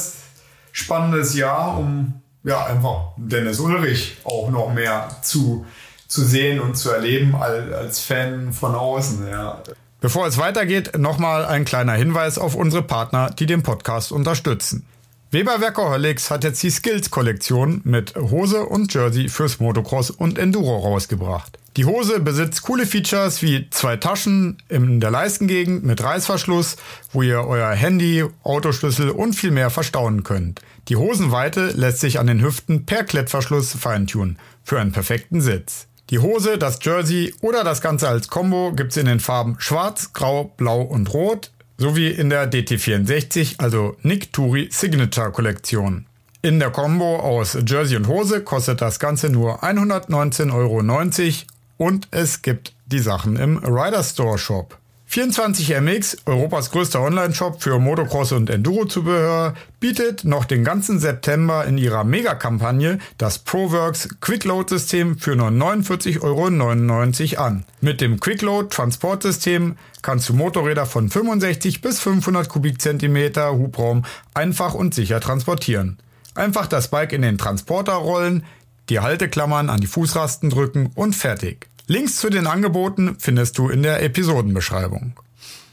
spannendes Jahr, um ja einfach Dennis Ulrich auch noch mehr zu sehen und zu erleben als Fan von außen, ja. Bevor es weitergeht, nochmal ein kleiner Hinweis auf unsere Partner, die den Podcast unterstützen. Weber Weckerholics hat jetzt die Skills-Kollektion mit Hose und Jersey fürs Motocross und Enduro rausgebracht. Die Hose besitzt coole Features wie 2 Taschen in der Leistengegend mit Reißverschluss, wo ihr euer Handy, Autoschlüssel und viel mehr verstauen könnt. Die Hosenweite lässt sich an den Hüften per Klettverschluss feintunen für einen perfekten Sitz. Die Hose, das Jersey oder das Ganze als Combo gibt's in den Farben Schwarz, Grau, Blau und Rot, sowie in der DT64, also Nick Turi Signature Kollektion. In der Combo aus Jersey und Hose kostet das Ganze nur 119,90 € und es gibt die Sachen im Rider Store Shop. 24MX, Europas größter Online-Shop für Motocross und Enduro-Zubehör, bietet noch den ganzen September in ihrer Megakampagne das ProWorks Quickload-System für nur 49,99 € an. Mit dem Quickload-Transportsystem kannst du Motorräder von 65 bis 500 Kubikzentimeter Hubraum einfach und sicher transportieren. Einfach das Bike in den Transporter rollen, die Halteklammern an die Fußrasten drücken und fertig. Links zu den Angeboten findest du in der Episodenbeschreibung.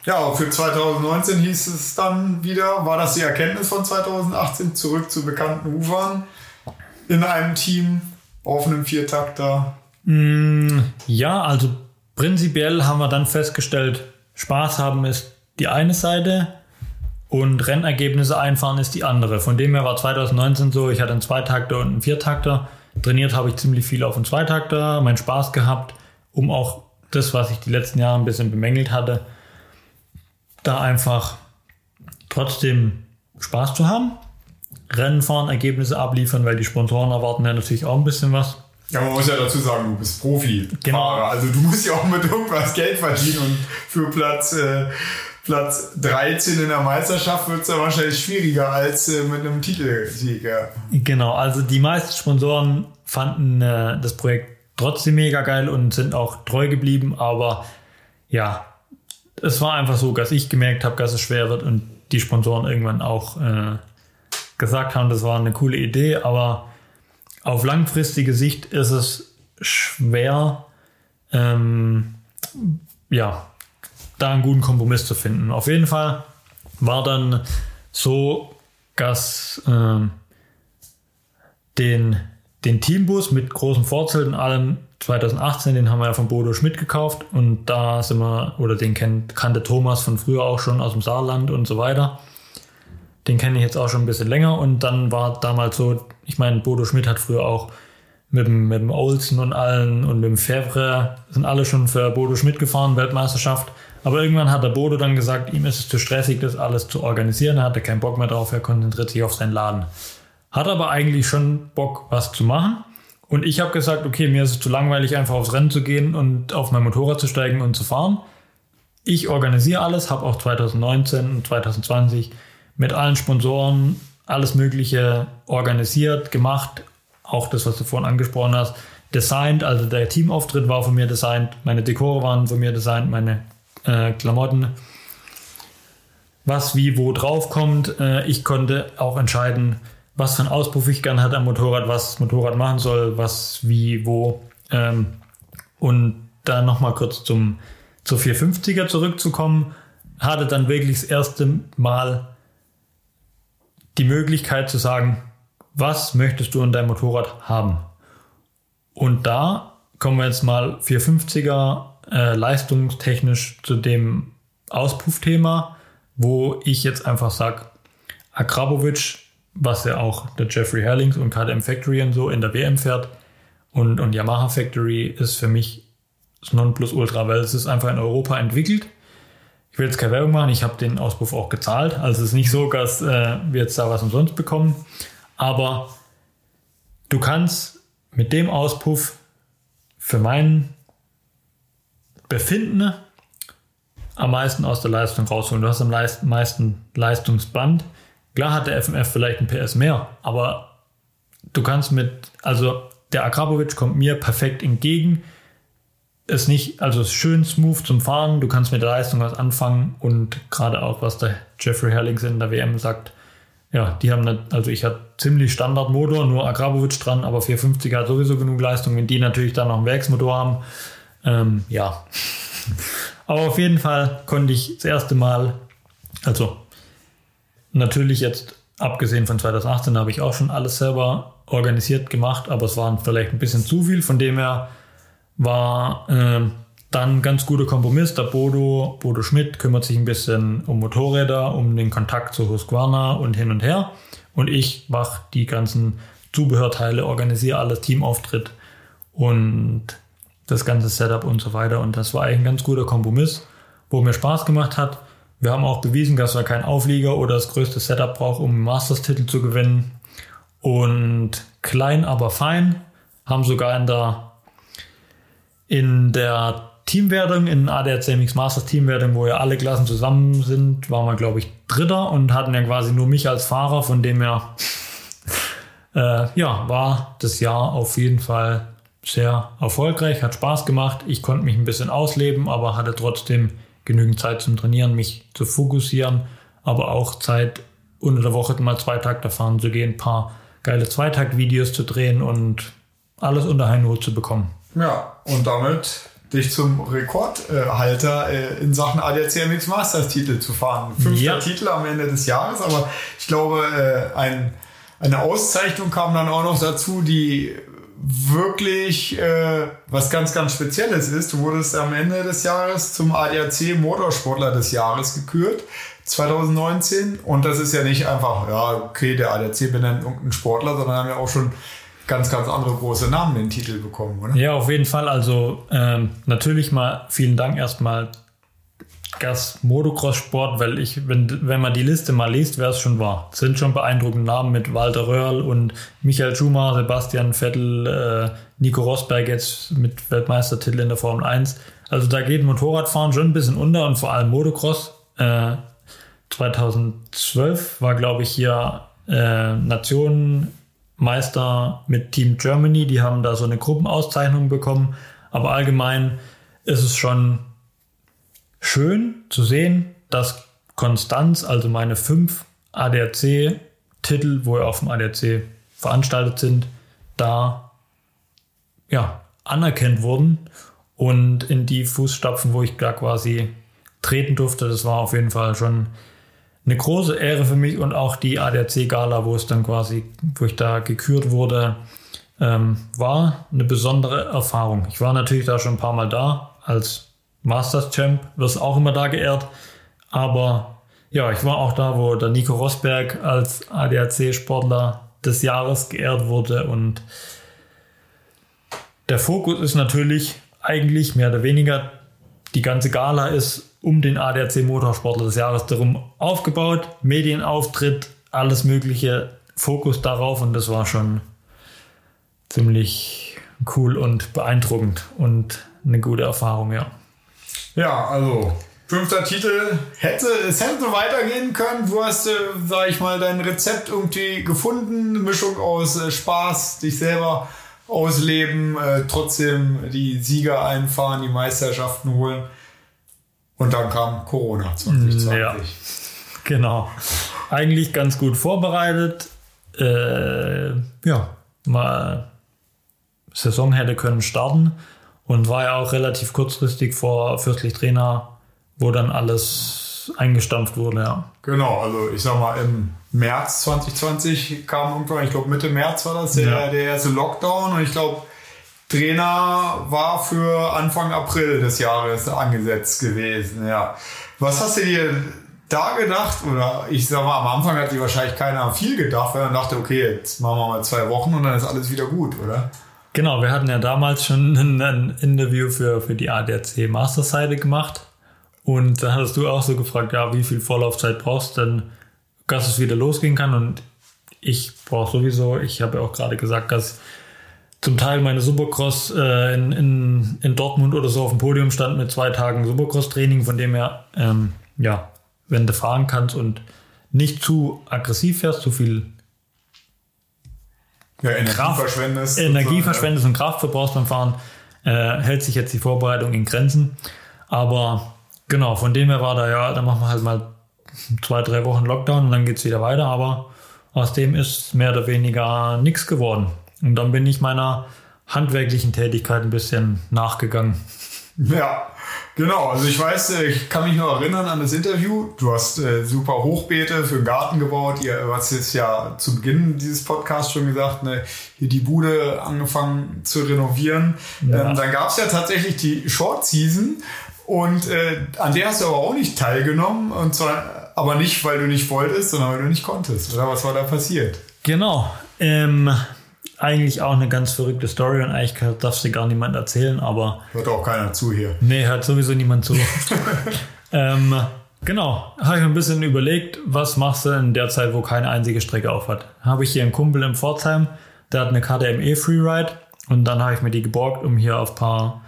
Ja, für 2019 hieß es dann wieder, war das die Erkenntnis von 2018, zurück zu bekannten Ufern in einem Team auf einem Viertakter? Ja, also prinzipiell haben wir dann festgestellt, Spaß haben ist die eine Seite und Rennergebnisse einfahren ist die andere. Von dem her war 2019 so, ich hatte einen Zweitakter und einen Viertakter. Trainiert habe ich ziemlich viel auf einen Zweitakter, meinen Spaß gehabt, um auch das, was ich die letzten Jahre ein bisschen bemängelt hatte, da einfach trotzdem Spaß zu haben. Rennen fahren, Ergebnisse abliefern, weil die Sponsoren erwarten ja natürlich auch ein bisschen was. Ja, man muss ja dazu sagen, du bist Profi. Genau. Also du musst ja auch mit irgendwas Geld verdienen, und für Platz 13 in der Meisterschaft wird es ja wahrscheinlich schwieriger als mit einem Titelsieg. Ja. Genau, also die meisten Sponsoren fanden das Projekt trotzdem mega geil und sind auch treu geblieben, aber ja, es war einfach so, dass ich gemerkt habe, dass es schwer wird und die Sponsoren irgendwann auch gesagt haben, das war eine coole Idee, aber auf langfristige Sicht ist es schwer, da einen guten Kompromiss zu finden. Auf jeden Fall war dann so, dass den Teambus mit großem Vorzelt und allem 2018, den haben wir ja von Bodo Schmidt gekauft, und da sind wir, oder den kannte Thomas von früher auch schon aus dem Saarland und so weiter. Den kenne ich jetzt auch schon ein bisschen länger, und dann war damals so, ich meine, Bodo Schmidt hat früher auch mit dem Olsen und allen und mit dem Fevre sind alle schon für Bodo Schmidt gefahren, Weltmeisterschaft. Aber irgendwann hat der Bodo dann gesagt, ihm ist es zu stressig, das alles zu organisieren. Er hatte keinen Bock mehr drauf, er konzentriert sich auf seinen Laden. Hat aber eigentlich schon Bock, was zu machen. Und ich habe gesagt, okay, mir ist es zu langweilig, einfach aufs Rennen zu gehen und auf mein Motorrad zu steigen und zu fahren. Ich organisiere alles, habe auch 2019 und 2020 mit allen Sponsoren alles Mögliche organisiert, gemacht. Auch das, was du vorhin angesprochen hast, designed. Also der Teamauftritt war von mir designed, meine Dekore waren von mir designed, meine Klamotten, was wie wo drauf kommt. Ich konnte auch entscheiden, was für einen Auspuff ich gern hatte am Motorrad, was das Motorrad machen soll, was wie wo. Und dann nochmal kurz zur 450er zurückzukommen, hatte dann wirklich das erste Mal die Möglichkeit zu sagen, was möchtest du in deinem Motorrad haben? Und da kommen wir jetzt mal 450er leistungstechnisch zu dem Auspuffthema, wo ich jetzt einfach sage, Akrapovič, was ja auch der Jeffrey Herlings und KTM Factory und so in der WM fährt und Yamaha Factory, ist für mich das Nonplusultra, weil es ist einfach in Europa entwickelt. ich will jetzt keine Werbung machen, ich habe den Auspuff auch gezahlt. Also es ist nicht so, dass wir jetzt da was umsonst bekommen. Aber du kannst mit dem Auspuff für mein Befinden am meisten aus der Leistung rausholen. Du hast am meisten Leistungsband. Klar hat der FMF vielleicht ein PS mehr, aber du kannst der Akrapovič kommt mir perfekt entgegen. Ist nicht, also ist schön smooth zum Fahren. Du kannst mit der Leistung was anfangen und gerade auch, was der Jeffrey Herlings in der WM sagt, ja, die haben, ich hatte ziemlich Standardmotor, nur Akrapovič dran, aber 450er hat sowieso genug Leistung, wenn die natürlich dann noch einen Werksmotor haben. Ja. Aber auf jeden Fall konnte ich das erste Mal, also natürlich jetzt abgesehen von 2018 habe ich auch schon alles selber organisiert gemacht, aber es waren vielleicht ein bisschen zu viel, von dem her war dann ein ganz guter Kompromiss. Der Bodo Schmidt kümmert sich ein bisschen um Motorräder, um den Kontakt zu Husqvarna und hin und her. Und ich mache die ganzen Zubehörteile, organisiere alles, Teamauftritt und das ganze Setup und so weiter. Und das war eigentlich ein ganz guter Kompromiss, wo mir Spaß gemacht hat. Wir haben auch bewiesen, dass wir keinen Auflieger oder das größte Setup brauchen, um einen Masters-Titel zu gewinnen. Und klein, aber fein, haben sogar in der Teamwertung, in ADAC-MX Masters Teamwertung, wo ja alle Klassen zusammen sind, waren wir, glaube ich, Dritter und hatten ja quasi nur mich als Fahrer, von dem her war das Jahr auf jeden Fall sehr erfolgreich, hat Spaß gemacht. Ich konnte mich ein bisschen ausleben, aber hatte trotzdem genügend Zeit zum Trainieren, mich zu fokussieren, aber auch Zeit, unter der Woche mal Zweitakter fahren zu gehen, ein paar geile Zweitakt-Videos zu drehen und alles unter einen Hut zu bekommen. Ja, und damit dich zum Rekordhalter in Sachen ADAC-MX Masters-Titel zu fahren. 5. Titel am Ende des Jahres, aber ich glaube, eine Auszeichnung kam dann auch noch dazu, die wirklich was ganz, ganz Spezielles ist. Du wurdest am Ende des Jahres zum ADAC-Motorsportler des Jahres gekürt, 2019. Und das ist ja nicht einfach, der ADAC benennt irgendeinen Sportler, sondern haben ja auch schon ganz, ganz andere große Namen den Titel bekommen, oder? Ja, auf jeden Fall. Also natürlich mal vielen Dank erstmal Gas Motocross-Sport, weil wenn man die Liste mal liest, wer es schon war, sind schon beeindruckende Namen mit Walter Röhrl und Michael Schumacher, Sebastian Vettel, Nico Rosberg jetzt mit Weltmeistertitel in der Formel 1. Also da geht Motorradfahren schon ein bisschen unter und vor allem Motocross. 2012 war, glaube ich, hier Nationen Meister mit Team Germany, die haben da so eine Gruppenauszeichnung bekommen, aber allgemein ist es schon schön zu sehen, dass Konstanz, also meine 5 ADAC-Titel, wo wir auf dem ADAC veranstaltet sind, da anerkannt wurden und in die Fußstapfen, wo ich da quasi treten durfte, das war auf jeden Fall schon eine große Ehre für mich und auch die ADAC-Gala, wo ich da gekürt wurde, war eine besondere Erfahrung. Ich war natürlich da schon ein paar Mal da, als Masters-Champ wirst auch immer da geehrt, aber ja, ich war auch da, wo der Nico Rosberg als ADAC-Sportler des Jahres geehrt wurde und der Fokus ist natürlich eigentlich mehr oder weniger, die ganze Gala ist um den ADAC Motorsportler des Jahres darum aufgebaut, Medienauftritt, alles mögliche, Fokus darauf und das war schon ziemlich cool und beeindruckend und eine gute Erfahrung, ja. Ja, also 5. Titel, es hätte weitergehen können. Du hast, dein Rezept irgendwie gefunden, eine Mischung aus Spaß, dich selber ausleben, trotzdem die Sieger einfahren, die Meisterschaften holen. Und dann kam Corona 2020. Ja, genau. Eigentlich ganz gut vorbereitet. Mal Saison hätte können starten und war ja auch relativ kurzfristig vor Fürstlich Trainer, wo dann alles eingestampft wurde. Ja. Genau, also ich sag mal, im März 2020 kam irgendwann, ich glaube Mitte März war das, der erste Lockdown und ich glaube, Trainer war für Anfang April des Jahres angesetzt gewesen, ja. Was hast du dir da gedacht? Oder ich sag mal, am Anfang hat sich wahrscheinlich keiner viel gedacht, weil man dachte, okay, jetzt machen wir mal 2 Wochen und dann ist alles wieder gut, oder? Genau, wir hatten ja damals schon ein Interview für die ADAC Masterseite gemacht Und dann hattest du auch so gefragt, ja, wie viel Vorlaufzeit brauchst du denn, dass es wieder losgehen kann? Und ich brauche sowieso, ich habe ja auch gerade gesagt, dass zum Teil meine Supercross in Dortmund oder so auf dem Podium stand mit 2 Tagen Supercross-Training, von dem her, ja, wenn du fahren kannst und nicht zu aggressiv fährst, zu viel Energie verschwendest und Kraft verbrauchst beim Fahren, hält sich jetzt die Vorbereitung in Grenzen. Aber genau, von dem her war da, ja, dann machen wir halt mal 2-3 Wochen Lockdown und dann geht's wieder weiter. Aber aus dem ist mehr oder weniger nichts geworden. Und dann bin ich meiner handwerklichen Tätigkeit ein bisschen nachgegangen. Ja, genau. Also ich weiß, ich kann mich noch erinnern an das Interview. Du hast super Hochbeete für den Garten gebaut. Ihr hast jetzt ja zu Beginn dieses Podcasts schon gesagt, ne, hier die Bude angefangen zu renovieren. Ja. Dann gab es ja tatsächlich die Short Season und an der hast du aber auch nicht teilgenommen. Und zwar aber nicht, weil du nicht wolltest, sondern weil du nicht konntest. Oder was war da passiert? Genau. Eigentlich auch eine ganz verrückte Story und eigentlich darf sie gar niemand erzählen, aber... Hört auch keiner zu hier. Nee, hört sowieso niemand zu. Genau, habe ich ein bisschen überlegt, was machst du in der Zeit, wo keine einzige Strecke auf hat. Habe ich hier einen Kumpel in Pforzheim, der hat eine KTM E-Freeride und dann habe ich mir die geborgt, um hier auf ein paar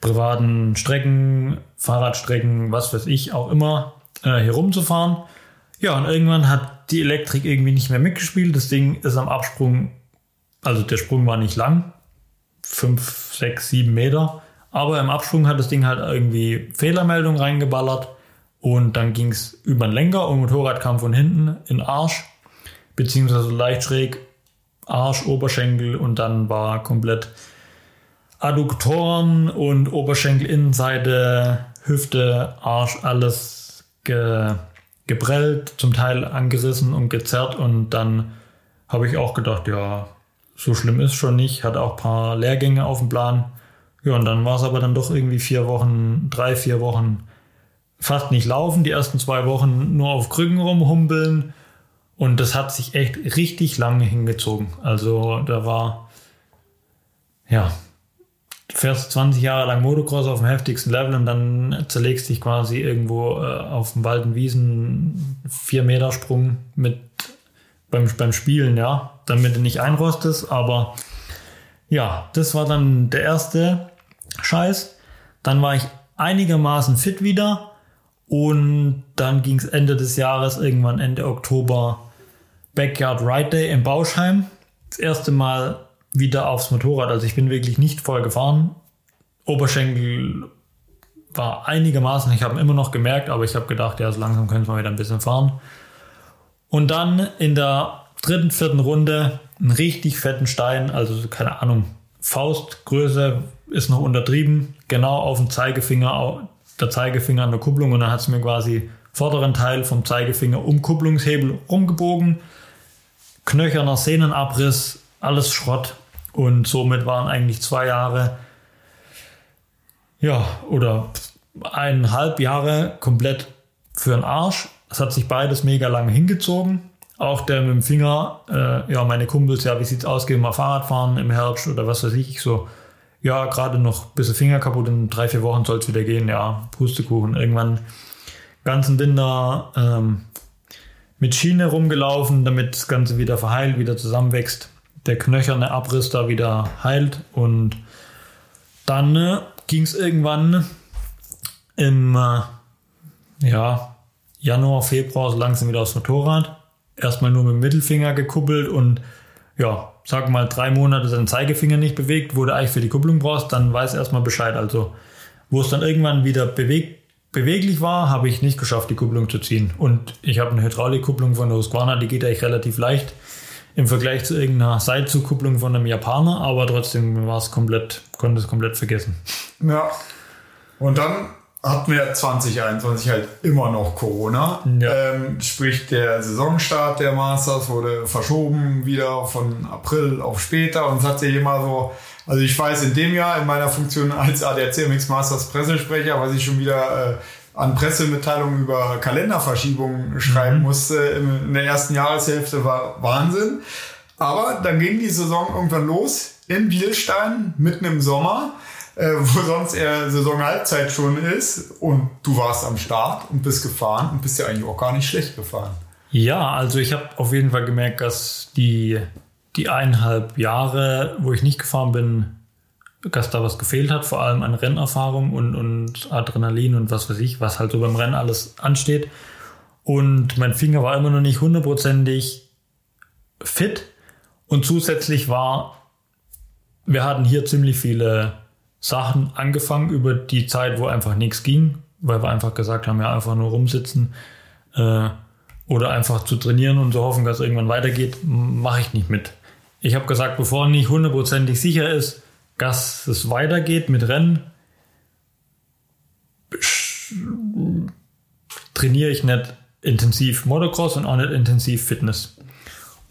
privaten Strecken, Fahrradstrecken, was weiß ich, auch immer, hier rumzufahren. Ja, und irgendwann hat die Elektrik irgendwie nicht mehr mitgespielt, das Ding ist am Absprung. Also der Sprung war nicht lang, 5, 6, 7 Meter. Aber im Absprung hat das Ding halt irgendwie Fehlermeldung reingeballert. Und dann ging es über den Lenker und Motorrad kam von hinten in den Arsch. Beziehungsweise leicht schräg Arsch, Oberschenkel und dann war komplett Adduktoren und Oberschenkelinnenseite, Hüfte, Arsch, alles geprellt, zum Teil angerissen und gezerrt. Und dann habe ich auch gedacht, ja... So schlimm ist schon nicht, hat auch ein paar Lehrgänge auf dem Plan. Ja, und dann war es aber dann doch irgendwie 3-4 Wochen fast nicht laufen. Die ersten 2 Wochen nur auf Krücken rumhumpeln. Und das hat sich echt richtig lange hingezogen. Also da war, ja, du fährst 20 Jahre lang Motocross auf dem heftigsten Level und dann zerlegst dich quasi irgendwo auf dem Wald- und Wiesen 4-Meter-Sprung mit beim Spielen, ja, damit du nicht einrostest, aber ja, das war dann der erste Scheiß. Dann war ich einigermaßen fit wieder und dann ging es Ende des Jahres, irgendwann Ende Oktober, Backyard Ride Day in Bauschheim. Das erste Mal wieder aufs Motorrad, also ich bin wirklich nicht voll gefahren. Oberschenkel war einigermaßen, ich habe ihn immer noch gemerkt, aber ich habe gedacht, ja, so langsam können wir wieder ein bisschen fahren. Und dann in der 3., 4. Runde einen richtig fetten Stein, also keine Ahnung, Faustgröße ist noch untertrieben, genau auf dem Zeigefinger, der Zeigefinger an der Kupplung und dann hat es mir quasi vorderen Teil vom Zeigefinger um Kupplungshebel rumgebogen, knöcherner Sehnenabriss, alles Schrott und somit waren eigentlich 2 Jahre, ja, oder 1,5 Jahre komplett für den Arsch. Es hat sich beides mega lange hingezogen. Auch der mit dem Finger, ja, meine Kumpels, ja, wie sieht's aus, gehen wir Fahrrad fahren im Herbst oder was weiß ich, so, ja, gerade noch ein bisschen Finger kaputt, in 3-4 Wochen soll es wieder gehen, ja, Pustekuchen. Irgendwann ganzen Winter mit Schiene rumgelaufen, damit das Ganze wieder verheilt, wieder zusammenwächst, der knöcherne Abriss da wieder heilt und dann ging es irgendwann im Januar, Februar so langsam wieder aufs Motorrad. Erstmal nur mit dem Mittelfinger gekuppelt und ja, sag mal 3 Monate seinen Zeigefinger nicht bewegt, wo du eigentlich für die Kupplung brauchst, dann weiß erstmal Bescheid. Also, wo es dann irgendwann wieder beweglich war, habe ich nicht geschafft, die Kupplung zu ziehen. Und ich habe eine Hydraulikkupplung von der Husqvarna, die geht eigentlich relativ leicht im Vergleich zu irgendeiner Seilzugkupplung von einem Japaner, aber trotzdem war es komplett, konnte es komplett vergessen. Ja, und dann hatten wir 2021 halt immer noch Corona. Ja. Sprich, der Saisonstart der Masters wurde verschoben wieder von April auf später und es hat sich immer so, also ich weiß in dem Jahr in meiner Funktion als ADAC-MX Masters Pressesprecher, was ich schon wieder an Pressemitteilungen über Kalenderverschiebungen schreiben musste in der ersten Jahreshälfte, war Wahnsinn. Aber dann ging die Saison irgendwann los in Bielstein mitten im Sommer. wo sonst eher Saisonhalbzeit schon ist, und du warst am Start und bist gefahren und bist ja eigentlich auch gar nicht schlecht gefahren. Ja, also ich habe auf jeden Fall gemerkt, dass die 1,5 Jahre, wo ich nicht gefahren bin, dass da was gefehlt hat, vor allem an Rennerfahrung und Adrenalin und was weiß ich, was halt so beim Rennen alles ansteht. Und mein Finger war immer noch nicht 100% fit. Und zusätzlich wir hatten hier ziemlich viele Sachen angefangen über die Zeit, wo einfach nichts ging, weil wir einfach gesagt haben, ja, einfach nur rumsitzen oder einfach zu trainieren und so hoffen, dass es irgendwann weitergeht, mache ich nicht mit. Ich habe gesagt, bevor nicht 100% sicher ist, dass es weitergeht mit Rennen, trainiere ich nicht intensiv Motocross und auch nicht intensiv Fitness.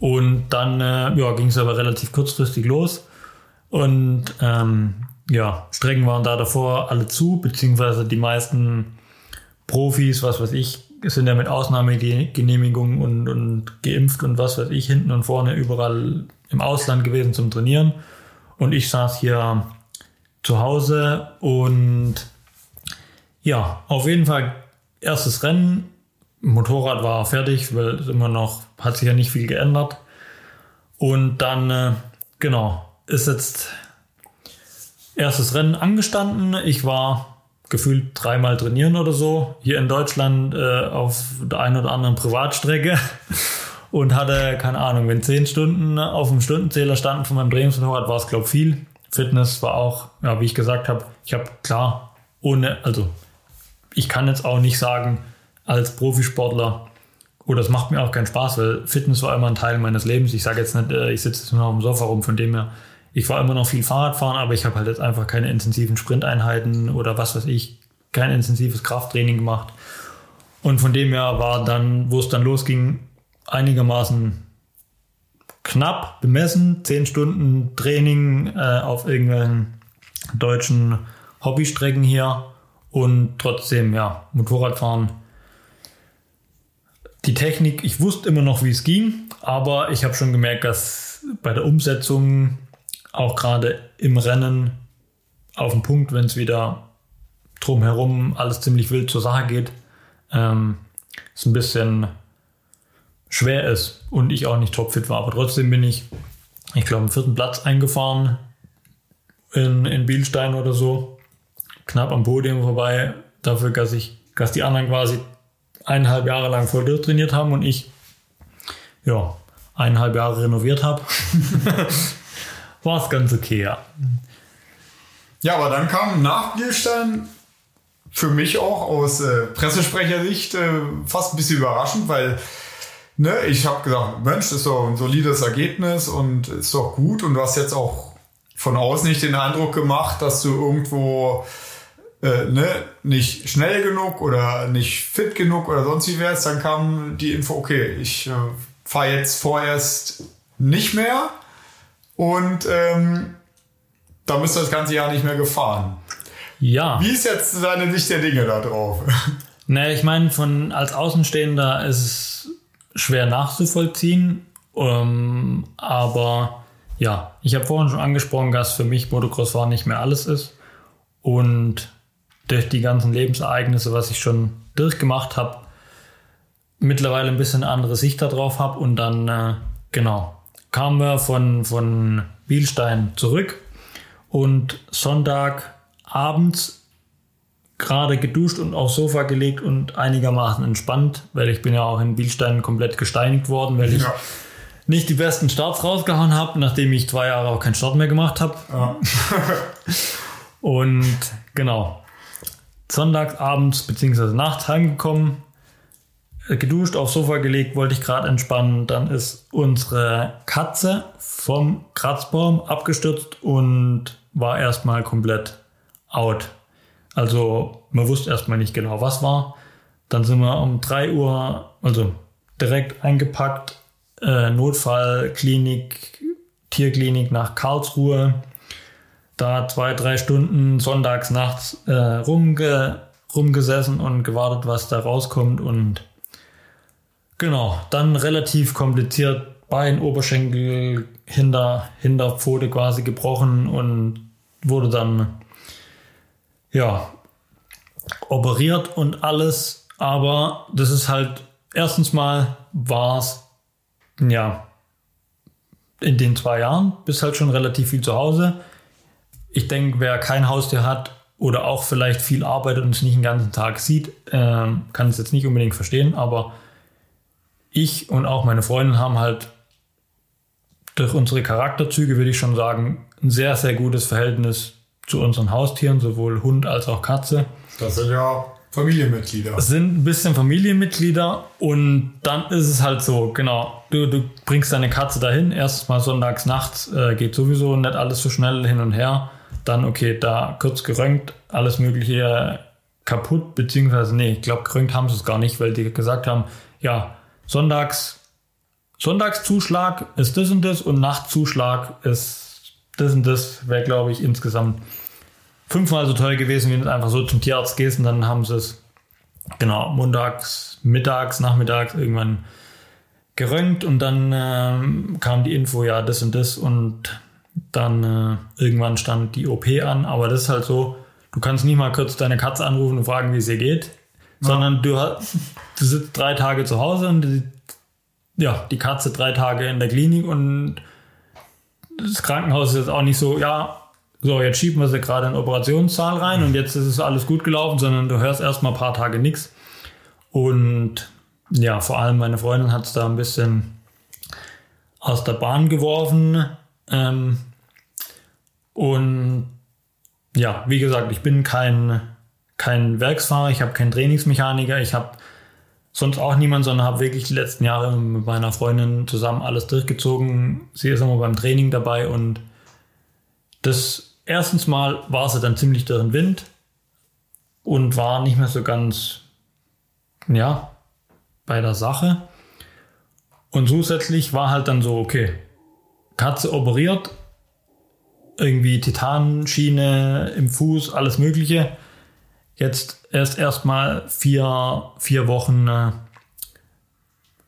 Und dann ging es aber relativ kurzfristig los. Und Strecken waren da davor alle zu, beziehungsweise die meisten Profis, was weiß ich, sind ja mit Ausnahmegenehmigung und geimpft und was weiß ich, hinten und vorne überall im Ausland gewesen zum Trainieren. Und ich saß hier zu Hause und ja, auf jeden Fall erstes Rennen. Motorrad war fertig, weil es immer noch, hat sich ja nicht viel geändert. Und dann, ist jetzt erstes Rennen angestanden. Ich war gefühlt 3-mal trainieren oder so, hier in Deutschland auf der einen oder anderen Privatstrecke. Und hatte, keine Ahnung, wenn 10 Stunden auf dem Stundenzähler standen von meinem Drehmotorrad, war es, glaube ich, viel. Fitness war auch, ja, wie ich gesagt habe, ich kann jetzt auch nicht sagen, als Profisportler, oder es macht mir auch keinen Spaß, weil Fitness war immer ein Teil meines Lebens. Ich sage jetzt nicht, ich sitze jetzt nur auf dem Sofa rum, von dem her, ich war immer noch viel Fahrradfahren, aber ich habe halt jetzt einfach keine intensiven Sprinteinheiten oder was weiß ich, kein intensives Krafttraining gemacht. Und von dem her war dann, wo es dann losging, einigermaßen knapp bemessen. 10 Stunden Training auf irgendwelchen deutschen Hobbystrecken hier und trotzdem, ja, Motorradfahren. Die Technik, ich wusste immer noch, wie es ging, aber ich habe schon gemerkt, dass bei der Umsetzung auch gerade im Rennen auf den Punkt, wenn es wieder drumherum alles ziemlich wild zur Sache geht, ist ein bisschen schwer ist und ich auch nicht topfit war. Aber trotzdem bin ich glaube, am 4. Platz eingefahren in Bielstein oder so. Knapp am Podium vorbei. Dafür, dass die anderen quasi 1,5 Jahre lang voll durchtrainiert haben und ich, ja, 1,5 Jahre renoviert habe. War es ganz okay, ja. Ja, aber dann kam nach Bielstein für mich auch aus Pressesprechersicht fast ein bisschen überraschend, weil ich habe gesagt, Mensch, das ist doch ein solides Ergebnis und ist doch gut. Und du hast jetzt auch von außen nicht den Eindruck gemacht, dass du irgendwo nicht schnell genug oder nicht fit genug oder sonst wie wärst. Dann kam die Info, okay, ich fahre jetzt vorerst nicht mehr und da bist du das ganze Jahr nicht mehr gefahren. Ja. Wie ist jetzt deine Sicht der Dinge da drauf? Ich meine, als Außenstehender ist es schwer nachzuvollziehen, aber ja, ich habe vorhin schon angesprochen, dass für mich Motocross-Fahren nicht mehr alles ist und durch die ganzen Lebensereignisse, was ich schon durchgemacht habe, mittlerweile ein bisschen andere Sicht darauf habe und dann, kamen wir von Bielstein zurück und Sonntag abends gerade geduscht und aufs Sofa gelegt und einigermaßen entspannt, weil ich bin ja auch in Bielstein komplett gesteinigt worden, weil ich nicht die besten Starts rausgehauen habe, nachdem ich 2 Jahre auch keinen Start mehr gemacht habe. Ja. Und sonntagsabends bzw. nachts heimgekommen, geduscht, aufs Sofa gelegt, wollte ich gerade entspannen. Dann ist unsere Katze vom Kratzbaum abgestürzt und war erstmal komplett out. Also man wusste erstmal nicht genau, was war. Dann sind wir um 3 Uhr, also direkt eingepackt, Notfallklinik, Tierklinik nach Karlsruhe. Da 2-3 Stunden sonntags nachts rumgesessen und gewartet, was da rauskommt. Und dann relativ kompliziert Bein, Oberschenkel, Hinterpfote quasi gebrochen und wurde dann ja, operiert und alles. Aber das ist halt, erstens mal war es, ja, in den 2 Jahren bist halt schon relativ viel zu Hause. Ich denke, wer kein Haustier hat oder auch vielleicht viel arbeitet und es nicht den ganzen Tag sieht, kann es jetzt nicht unbedingt verstehen, aber ich und auch meine Freundin haben halt durch unsere Charakterzüge, würde ich schon sagen, ein sehr, sehr gutes Verhältnis zu unseren Haustieren, sowohl Hund als auch Katze. Das sind ja Familienmitglieder. Sind ein bisschen Familienmitglieder und dann ist es halt so, genau, du bringst deine Katze dahin, erst mal sonntags nachts, geht sowieso nicht alles so schnell hin und her, dann okay, da kurz geröntgt, alles mögliche kaputt, beziehungsweise nee, ich glaube, geröntgt haben sie es gar nicht, weil die gesagt haben, ja, Sonntagszuschlag ist das und das und Nachtzuschlag ist das und das. Wäre, glaube ich, insgesamt 5-mal so teuer gewesen, wenn du einfach so zum Tierarzt gehst. Und dann haben sie es, genau, montags, mittags, nachmittags irgendwann geröntgt. Und dann kam die Info, ja, das und das. Und dann irgendwann stand die OP an. Aber das ist halt so, du kannst nicht mal kurz deine Katze anrufen und fragen, wie es ihr geht. Ja. Sondern du sitzt 3 Tage zu Hause und die Katze 3 Tage in der Klinik und das Krankenhaus ist jetzt auch nicht so, ja, so jetzt schieben wir sie gerade in den Operationssaal rein und jetzt ist es alles gut gelaufen, sondern du hörst erstmal ein paar Tage nichts. Und ja, vor allem meine Freundin hat es da ein bisschen aus der Bahn geworfen. Und ja, wie gesagt, ich bin kein Werksfahrer, ich habe keinen Trainingsmechaniker, ich habe sonst auch niemanden, sondern habe wirklich die letzten Jahre mit meiner Freundin zusammen alles durchgezogen. Sie ist immer beim Training dabei und das erstens mal war sie dann ziemlich durch den Wind und war nicht mehr so ganz, ja, bei der Sache. Und zusätzlich war halt dann so, okay, Katze operiert, irgendwie Titanschiene im Fuß, alles Mögliche. Jetzt erstmal vier Wochen,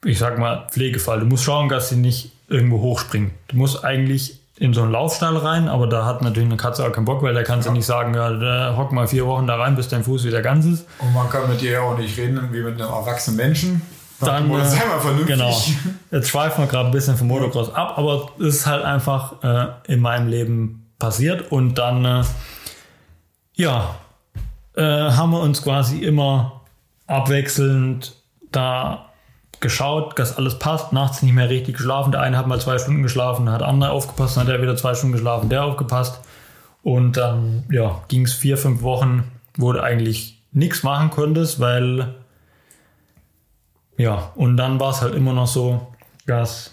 ich sag mal, Pflegefall. Du musst schauen, dass sie nicht irgendwo hochspringt. Du musst eigentlich in so einen Laufstall rein, aber da hat natürlich eine Katze auch keinen Bock, weil da kannst du nicht sagen, ja, da hock mal 4 Wochen da rein, bis dein Fuß wieder ganz ist. Und man kann mit dir ja auch nicht reden, wie mit einem erwachsenen Menschen. Dann sei mal vernünftig. Genau. Jetzt schweifen wir gerade ein bisschen vom Motocross ab, aber es ist halt einfach in meinem Leben passiert und dann, haben wir uns quasi immer abwechselnd da geschaut, dass alles passt, nachts nicht mehr richtig geschlafen, der eine hat mal 2 Stunden geschlafen, der hat andere aufgepasst, dann hat er wieder 2 Stunden geschlafen, der aufgepasst und dann ja, ging es 4-5 Wochen, wo du eigentlich nichts machen konntest, weil ja, und dann war es halt immer noch so, dass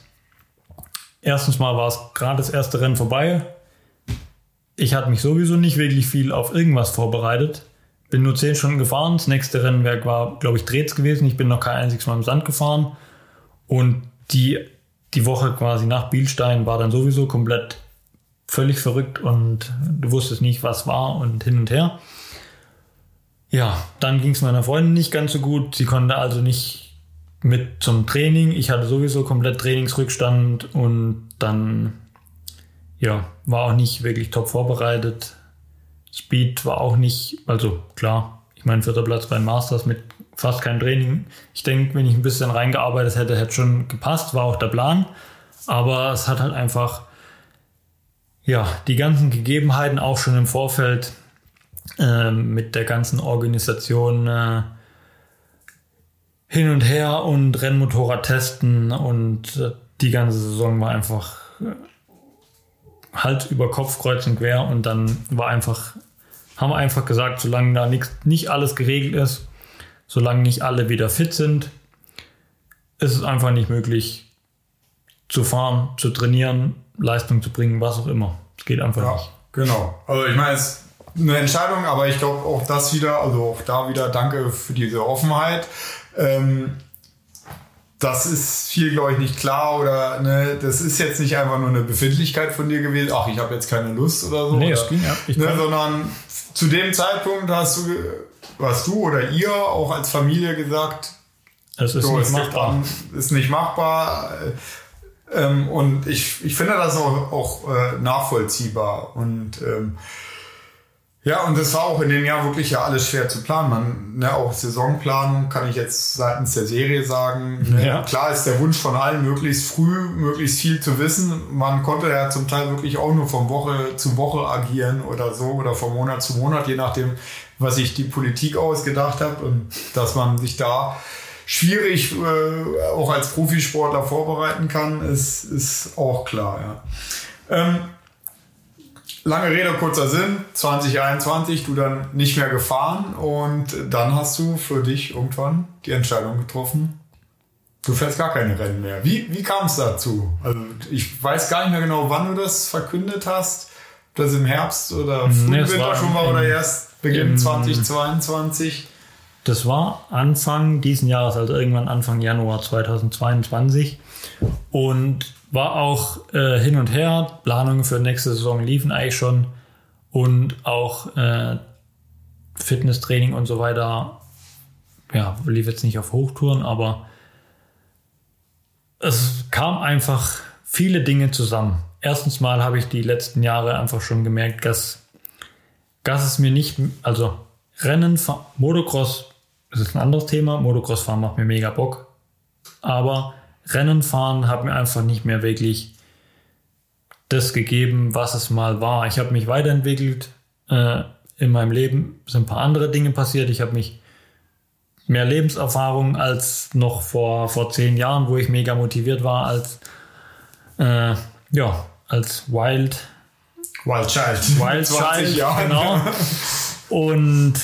erstens mal war es gerade das erste Rennen vorbei, ich hatte mich sowieso nicht wirklich viel auf irgendwas vorbereitet. Bin nur 10 Stunden gefahren. Das nächste Rennwerk war, glaube ich, Drehz gewesen. Ich bin noch kein einziges Mal im Sand gefahren. Und die Woche quasi nach Bielstein war dann sowieso komplett völlig verrückt und du wusstest nicht, was war und hin und her. Ja, dann ging es meiner Freundin nicht ganz so gut. Sie konnte also nicht mit zum Training. Ich hatte sowieso komplett Trainingsrückstand und dann ja, war auch nicht wirklich top vorbereitet. Speed war auch nicht, also klar, ich meine 4. Platz beim Masters mit fast keinem Training. Ich denke, wenn ich ein bisschen reingearbeitet hätte, hätte schon gepasst, war auch der Plan. Aber es hat halt einfach, ja, die ganzen Gegebenheiten auch schon im Vorfeld mit der ganzen Organisation hin und her und Rennmotorrad testen und die ganze Saison war einfach Hals über Kopf, kreuz und quer und dann haben wir einfach gesagt, solange da nicht alles geregelt ist, solange nicht alle wieder fit sind, ist es einfach nicht möglich zu fahren, zu trainieren, Leistung zu bringen, was auch immer. Es geht einfach nicht. Genau. Also ich meine, es ist eine Entscheidung, aber ich glaube auch das wieder, also auch da wieder danke für diese Offenheit. Das ist viel, glaube ich, nicht klar oder ne, das ist jetzt nicht einfach nur eine Befindlichkeit von dir gewesen, ach, ich habe jetzt keine Lust oder so. Nee, das ging ab. Sondern zu dem Zeitpunkt hast du oder ihr auch als Familie gesagt, das ist nicht machbar. Ist nicht machbar. Und ich finde das auch nachvollziehbar. Und Ja, und das war auch in dem Jahr wirklich ja alles schwer zu planen. Man, ne, auch Saisonplanung kann ich jetzt seitens der Serie sagen. Ja. Klar ist der Wunsch von allen, möglichst früh, möglichst viel zu wissen. Man konnte ja zum Teil wirklich auch nur von Woche zu Woche agieren oder so oder von Monat zu Monat, je nachdem, was sich die Politik ausgedacht hat. Und dass man sich da schwierig auch als Profisportler vorbereiten kann, ist auch klar. Ja. Lange Rede, kurzer Sinn, 2021, du dann nicht mehr gefahren und dann hast du für dich irgendwann die Entscheidung getroffen, du fährst gar keine Rennen mehr. Wie kam es dazu? Also ich weiß gar nicht mehr genau, wann du das verkündet hast, das im Herbst oder Frühwinter schon war oder erst Beginn 2022. Das war Anfang diesen Jahres, also irgendwann Anfang Januar 2022 und war auch hin und her, Planungen für nächste Saison liefen eigentlich schon und auch Fitnesstraining und so weiter, ja, lief jetzt nicht auf Hochtouren, aber es kam einfach viele Dinge zusammen. Erstens mal habe ich die letzten Jahre einfach schon gemerkt, dass es mir nicht, also Rennen, Motocross, das ist ein anderes Thema, Motocross fahren macht mir mega Bock, aber Rennen fahren hat mir einfach nicht mehr wirklich das gegeben, was es mal war. Ich habe mich weiterentwickelt. In meinem Leben sind ein paar andere Dinge passiert. Ich habe mich mehr Lebenserfahrung als noch vor 10 Jahren, wo ich mega motiviert war als Wild Child. Wild 20 Child, Jahre. Genau. Und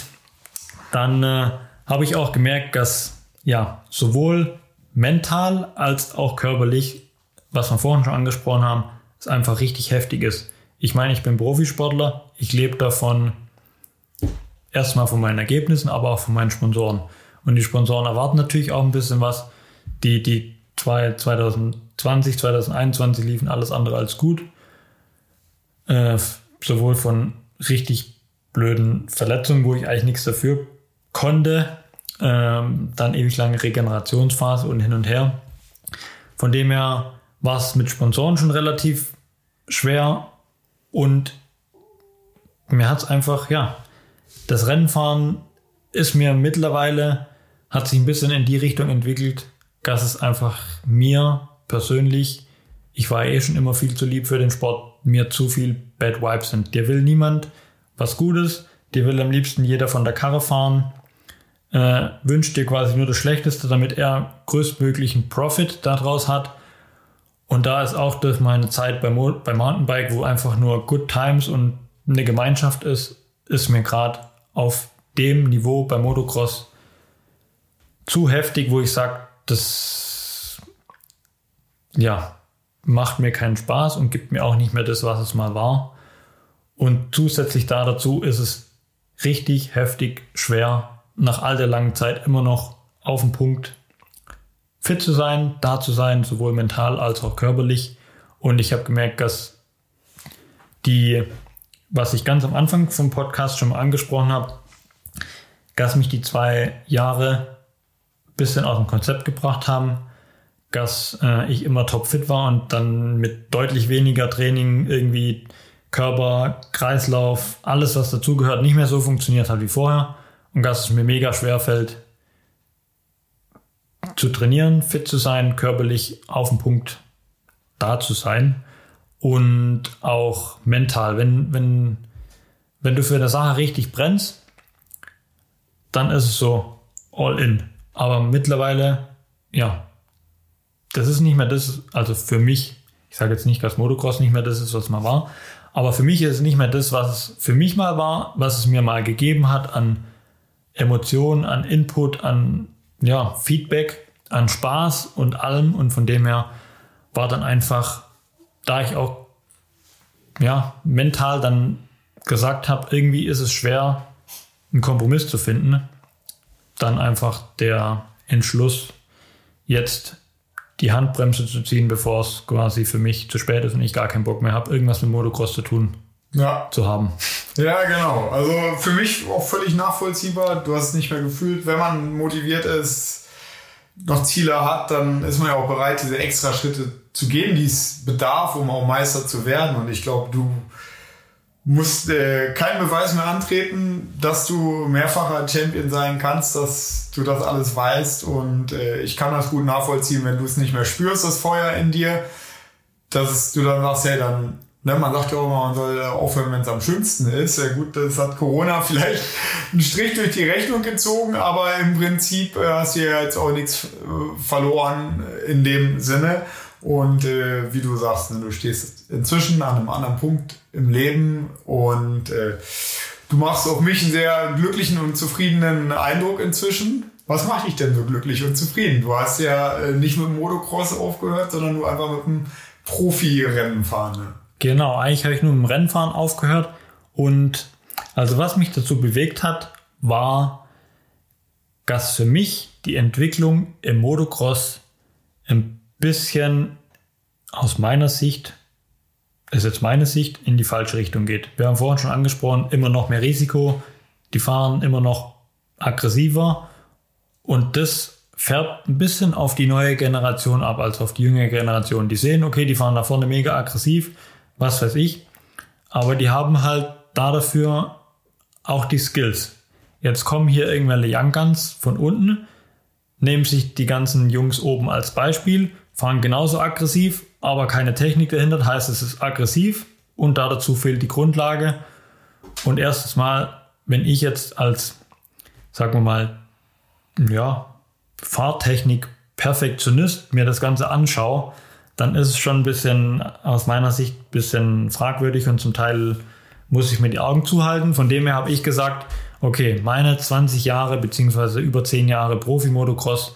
dann habe ich auch gemerkt, dass ja sowohl mental als auch körperlich, was wir vorhin schon angesprochen haben, ist einfach richtig heftig ist. Ich meine, ich bin Profisportler, ich lebe davon, erstmal von meinen Ergebnissen, aber auch von meinen Sponsoren. Und die Sponsoren erwarten natürlich auch ein bisschen was. Die 2020, 2021 liefen alles andere als gut. Sowohl von richtig blöden Verletzungen, wo ich eigentlich nichts dafür konnte, dann ewig lange Regenerationsphase und hin und her. Von dem her war es mit Sponsoren schon relativ schwer und mir hat es einfach, ja, das Rennfahren ist mir mittlerweile, hat sich ein bisschen in die Richtung entwickelt, dass es einfach mir persönlich, ich war eh schon immer viel zu lieb für den Sport, mir zu viel Bad Vibes sind. Dir will niemand was Gutes, dir will am liebsten jeder von der Karre fahren, wünscht dir quasi nur das Schlechteste, damit er größtmöglichen Profit daraus hat. Und da ist auch durch meine Zeit beim Mountainbike, wo einfach nur Good Times und eine Gemeinschaft ist mir gerade auf dem Niveau beim Motocross zu heftig, wo ich sage, das ja, macht mir keinen Spaß und gibt mir auch nicht mehr das, was es mal war. Und zusätzlich dazu ist es richtig heftig schwer, nach all der langen Zeit immer noch auf den Punkt fit zu sein, da zu sein, sowohl mental als auch körperlich. Und ich habe gemerkt, dass was ich ganz am Anfang vom Podcast schon mal angesprochen habe, dass mich die 2 Jahre ein bisschen aus dem Konzept gebracht haben, dass ich immer topfit war und dann mit deutlich weniger Training irgendwie Körper, Kreislauf, alles was dazugehört, nicht mehr so funktioniert hat wie vorher. Und dass es mir mega schwer fällt, zu trainieren, fit zu sein, körperlich auf den Punkt da zu sein und auch mental. Wenn du für eine Sache richtig brennst, dann ist es so all in. Aber mittlerweile, ja, das ist nicht mehr das, also für mich, ich sage jetzt nicht, dass Motocross nicht mehr das ist, was mal war, aber für mich ist es nicht mehr das, was es für mich mal war, was es mir mal gegeben hat an Emotionen, an Input, an ja, Feedback, an Spaß und allem. Und von dem her war dann einfach, da ich auch ja, mental dann gesagt habe, irgendwie ist es schwer, einen Kompromiss zu finden, dann einfach der Entschluss, jetzt die Handbremse zu ziehen, bevor es quasi für mich zu spät ist und ich gar keinen Bock mehr habe, irgendwas mit Motocross zu tun. Ja. Zu haben. Ja, genau. Also für mich auch völlig nachvollziehbar. Du hast es nicht mehr gefühlt. Wenn man motiviert ist, noch Ziele hat, dann ist man ja auch bereit, diese extra Schritte zu gehen, die es bedarf, um auch Meister zu werden. Und ich glaube, du musst keinen Beweis mehr antreten, dass du mehrfacher Champion sein kannst, dass du das alles weißt. Und ich kann das gut nachvollziehen, wenn du es nicht mehr spürst, das Feuer in dir, dass du dann sagst, hey, dann, ne, man sagt ja auch immer, man soll aufhören, wenn es am schönsten ist. Ja gut, das hat Corona vielleicht einen Strich durch die Rechnung gezogen, aber im Prinzip hast du ja jetzt auch nichts verloren in dem Sinne. Und wie du sagst, du stehst inzwischen an einem anderen Punkt im Leben und du machst auf mich einen sehr glücklichen und zufriedenen Eindruck inzwischen. Was macht dich denn so glücklich und zufrieden? Du hast ja nicht mit dem Motocross aufgehört, sondern nur einfach mit dem Profi-Rennen fahren. Ne? Genau, eigentlich habe ich nur mit dem Rennfahren aufgehört. Und also was mich dazu bewegt hat, war, dass für mich die Entwicklung im Motocross im bisschen aus meiner Sicht, ist jetzt meine Sicht, in die falsche Richtung geht. Wir haben vorhin schon angesprochen, immer noch mehr Risiko, die fahren immer noch aggressiver und das fährt ein bisschen auf die neue Generation ab, also auf die jüngere Generation. Die sehen, okay, die fahren da vorne mega aggressiv, was weiß ich, aber die haben halt dafür auch die Skills. Jetzt kommen hier irgendwelche Young Guns von unten, nehmen sich die ganzen Jungs oben als Beispiel, fahren genauso aggressiv, aber keine Technik dahinter, heißt es ist aggressiv und dazu fehlt die Grundlage. Und erstens mal, wenn ich jetzt als, sagen wir mal, ja, Fahrtechnik-Perfektionist mir das Ganze anschaue, dann ist es schon ein bisschen, aus meiner Sicht, ein bisschen fragwürdig und zum Teil muss ich mir die Augen zuhalten. Von dem her habe ich gesagt, okay, meine 20 Jahre bzw. über 10 Jahre Profi-Motocross,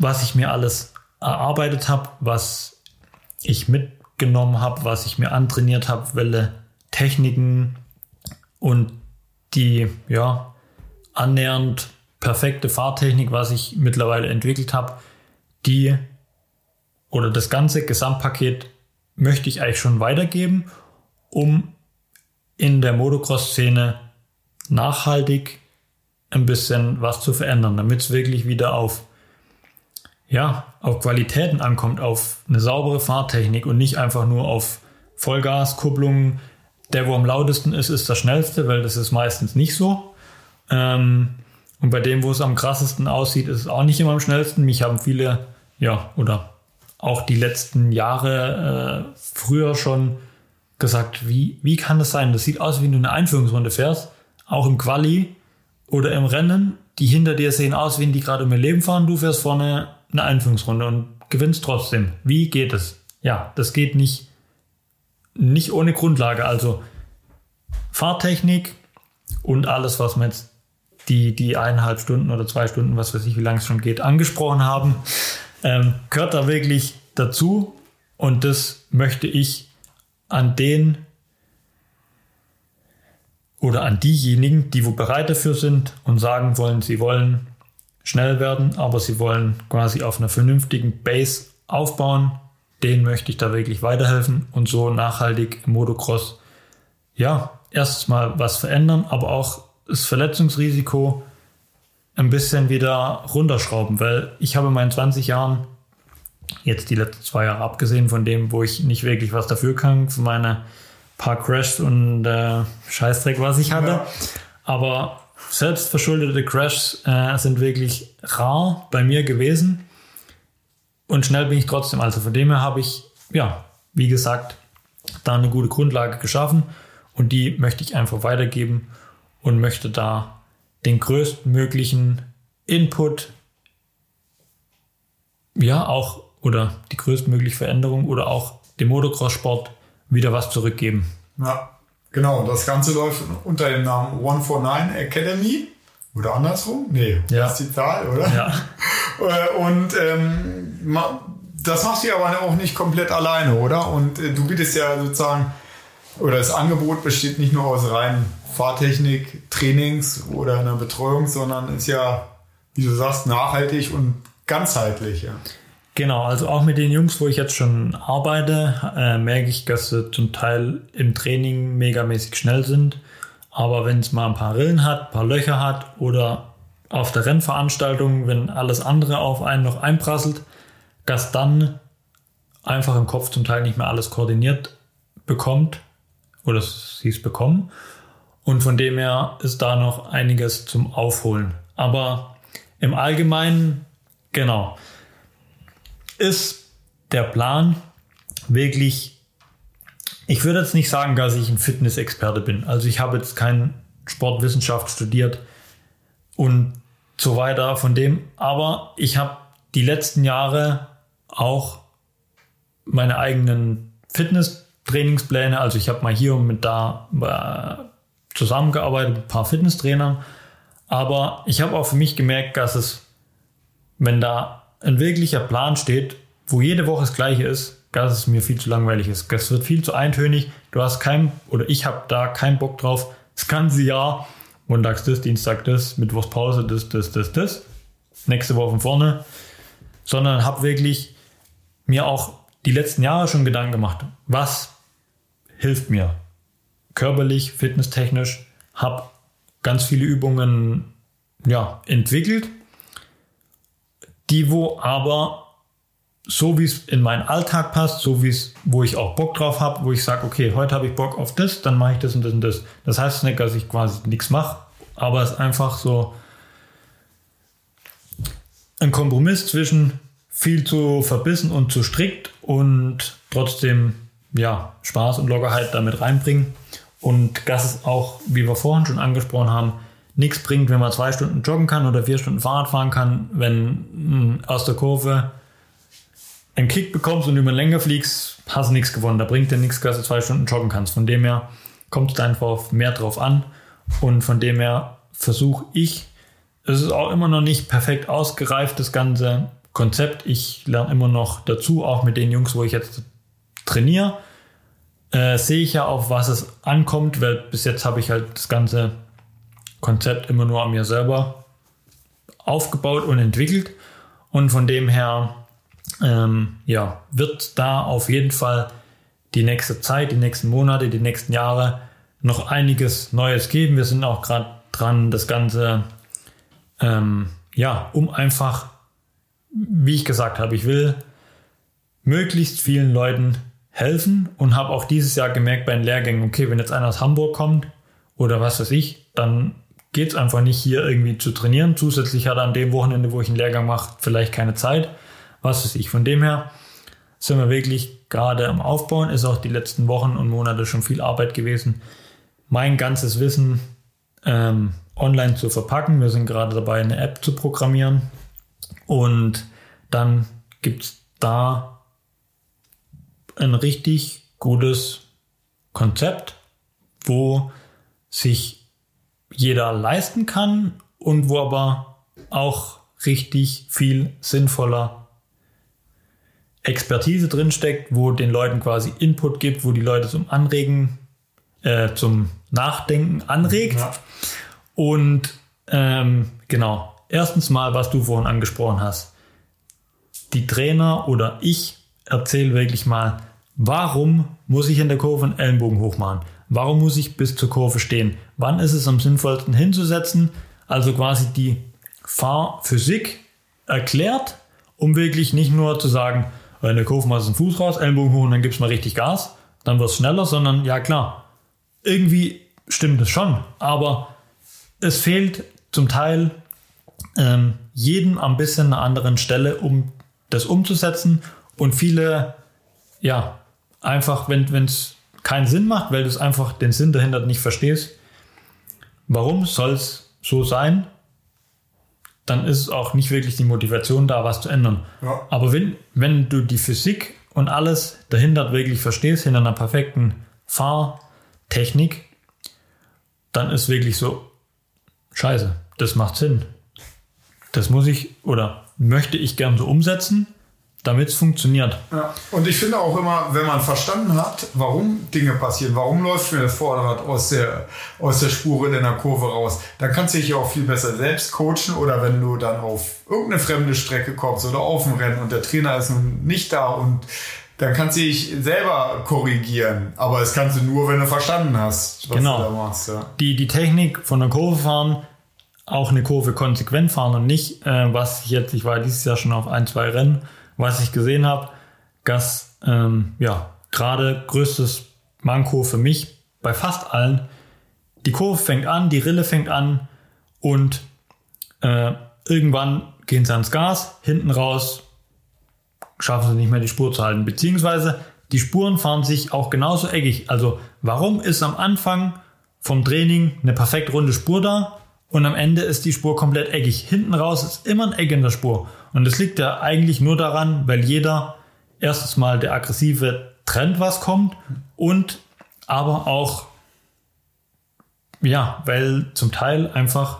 was ich mir alles erarbeitet habe, was ich mitgenommen habe, was ich mir antrainiert habe, welche Techniken und die ja annähernd perfekte Fahrtechnik, was ich mittlerweile entwickelt habe, die oder das ganze Gesamtpaket möchte ich eigentlich schon weitergeben, um in der Motocross-Szene nachhaltig ein bisschen was zu verändern, damit es wirklich wieder auf ja, auf Qualitäten ankommt, auf eine saubere Fahrtechnik und nicht einfach nur auf Vollgaskupplungen. Der, wo am lautesten ist, ist der schnellste, weil das ist meistens nicht so. Und bei dem, wo es am krassesten aussieht, ist es auch nicht immer am schnellsten. Mich haben viele, ja, oder auch die letzten Jahre früher schon gesagt, wie kann das sein? Das sieht aus, wie du eine Einführungsrunde fährst, auch im Quali oder im Rennen. Die hinter dir sehen aus, wie die gerade um ihr Leben fahren. Du fährst vorne eine Einführungsrunde und gewinnst trotzdem. Wie geht es? Ja, das geht nicht ohne Grundlage. Also Fahrtechnik und alles, was wir jetzt die 1,5 Stunden oder 2 Stunden, was weiß ich, wie lange es schon geht, angesprochen haben, gehört da wirklich dazu. Und das möchte ich an den oder an diejenigen, die wo bereit dafür sind und sagen wollen, sie wollen schnell werden, aber sie wollen quasi auf einer vernünftigen Base aufbauen, denen möchte ich da wirklich weiterhelfen und so nachhaltig im Motocross, ja, erstens mal was verändern, aber auch das Verletzungsrisiko ein bisschen wieder runterschrauben, weil ich habe in meinen 20 Jahren, jetzt die letzten 2 Jahre abgesehen von dem, wo ich nicht wirklich was dafür kann, für meine paar Crashs und Scheißdreck, was ich hatte. Ja. Aber selbstverschuldete Crashs sind wirklich rar bei mir gewesen. Und schnell bin ich trotzdem. Also von dem her habe ich, ja, wie gesagt, da eine gute Grundlage geschaffen. Und die möchte ich einfach weitergeben und möchte da den größtmöglichen Input, ja, auch, oder die größtmögliche Veränderung oder auch den Motocross-Sport wieder was zurückgeben. Ja, genau. Das Ganze läuft unter dem Namen 149 Academy oder andersrum. Nee, ja. Das ist die Zahl, oder? Ja. Und das machst du aber auch nicht komplett alleine, oder? Und du bietest ja sozusagen, oder das Angebot besteht nicht nur aus rein Fahrtechnik, Trainings oder einer Betreuung, sondern ist ja, wie du sagst, nachhaltig und ganzheitlich, ja. Genau, also auch mit den Jungs, wo ich jetzt schon arbeite, merke ich, dass sie zum Teil im Training megamäßig schnell sind. Aber wenn es mal ein paar Rillen hat, ein paar Löcher hat oder auf der Rennveranstaltung, wenn alles andere auf einen noch einprasselt, dass dann einfach im Kopf zum Teil nicht mehr alles koordiniert bekommt oder sie es bekommen. Und von dem her ist da noch einiges zum Aufholen. Aber im Allgemeinen, genau, ist der Plan wirklich, ich würde jetzt nicht sagen, dass ich ein Fitnessexperte bin. Also ich habe jetzt keinen Sportwissenschaft studiert und so weiter von dem. Aber ich habe die letzten Jahre auch meine eigenen Fitness-Trainingspläne, also ich habe mal hier und mit da zusammengearbeitet mit ein paar Fitnesstrainern, aber ich habe auch für mich gemerkt, dass es, wenn da ein wirklicher Plan steht, wo jede Woche das Gleiche ist, dass es mir viel zu langweilig ist. Das wird viel zu eintönig, du hast keinen, oder ich habe da keinen Bock drauf, das ganze Jahr, montags das, Dienstag das, Mittwochs Pause, das, nächste Woche von vorne, sondern habe wirklich mir auch die letzten Jahre schon Gedanken gemacht, was hilft mir körperlich, fitnesstechnisch, habe ganz viele Übungen entwickelt, die wo aber so wie es in meinen Alltag passt, so wie es, wo ich auch Bock drauf habe, wo ich sage, okay, heute habe ich Bock auf das, dann mache ich das und das und das. Das heißt nicht, dass ich quasi nichts mache, aber es ist einfach so ein Kompromiss zwischen viel zu verbissen und zu strikt und trotzdem Spaß und Lockerheit damit reinbringen. Und dass es auch, wie wir vorhin schon angesprochen haben, nichts bringt, wenn man 2 Stunden joggen kann oder 4 Stunden Fahrrad fahren kann, wenn aus der Kurve einen Kick bekommst und über länger fliegst, hast du nichts gewonnen. Da bringt dir nichts, dass du 2 Stunden joggen kannst. Von dem her kommt es da einfach mehr drauf an. Und von dem her versuche ich, es ist auch immer noch nicht perfekt ausgereift, das ganze Konzept. Ich lerne immer noch dazu, auch mit den Jungs, wo ich jetzt trainiere. Sehe ich ja auch, was es ankommt, weil bis jetzt habe ich halt das ganze Konzept immer nur an mir selber aufgebaut und entwickelt. Und von dem her wird da auf jeden Fall die nächste Zeit, die nächsten Monate, die nächsten Jahre noch einiges Neues geben. Wir sind auch gerade dran, das Ganze, um einfach, wie ich gesagt habe, ich will möglichst vielen Leuten helfen und habe auch dieses Jahr gemerkt bei den Lehrgängen, okay, wenn jetzt einer aus Hamburg kommt oder was weiß ich, dann geht es einfach nicht hier irgendwie zu trainieren. Zusätzlich hat er an dem Wochenende, wo ich einen Lehrgang mache, vielleicht keine Zeit. Was weiß ich. Von dem her sind wir wirklich gerade am Aufbauen. Ist auch die letzten Wochen und Monate schon viel Arbeit gewesen, mein ganzes Wissen online zu verpacken. Wir sind gerade dabei, eine App zu programmieren. Und dann gibt es da ein richtig gutes Konzept, wo sich jeder leisten kann und wo aber auch richtig viel sinnvoller Expertise drinsteckt, wo den Leuten quasi Input gibt, wo die Leute zum Nachdenken anregt. Ja. Und genau, erstens mal, was du vorhin angesprochen hast. Die Trainer oder ich erzähle wirklich mal, warum muss ich in der Kurve einen Ellenbogen hochmachen? Warum muss ich bis zur Kurve stehen? Wann ist es am sinnvollsten hinzusetzen? Also quasi die Fahrphysik erklärt, um wirklich nicht nur zu sagen, in der Kurve machst du den Fuß raus, Ellenbogen hoch und dann gibst du mal richtig Gas, dann wird es schneller, sondern ja klar, irgendwie stimmt es schon, aber es fehlt zum Teil jedem ein bisschen einer anderen Stelle, um das umzusetzen und viele, einfach, wenn es keinen Sinn macht, weil du es einfach den Sinn dahinter nicht verstehst, warum soll es so sein, dann ist es auch nicht wirklich die Motivation da, was zu ändern. Ja. Aber wenn du die Physik und alles dahinter wirklich verstehst, hinter einer perfekten Fahrtechnik, dann ist wirklich so, scheiße, das macht Sinn. Das muss ich oder möchte ich gern so umsetzen, damit es funktioniert. Ja. Und ich finde auch immer, wenn man verstanden hat, warum Dinge passieren, warum läuft mir das Vorderrad aus der Spur in einer Kurve raus, dann kannst du dich ja auch viel besser selbst coachen oder wenn du dann auf irgendeine fremde Strecke kommst oder auf dem Rennen und der Trainer ist nun nicht da und dann kannst du dich selber korrigieren. Aber das kannst du nur, wenn du verstanden hast, was du da machst. Ja. Die Technik von der Kurve fahren, auch eine Kurve konsequent fahren und nicht, ich war dieses Jahr schon auf 1-2 Rennen, was ich gesehen habe, dass gerade größtes Manko für mich bei fast allen, die Kurve fängt an, die Rille fängt an und irgendwann gehen sie ans Gas, hinten raus schaffen sie nicht mehr die Spur zu halten, beziehungsweise die Spuren fahren sich auch genauso eckig. Also warum ist am Anfang vom Training eine perfekt runde Spur da und am Ende ist die Spur komplett eckig? Hinten raus ist immer ein Eck in der Spur und das liegt ja eigentlich nur daran, weil jeder erstens mal der aggressive Trend was kommt und aber auch, ja, weil zum Teil einfach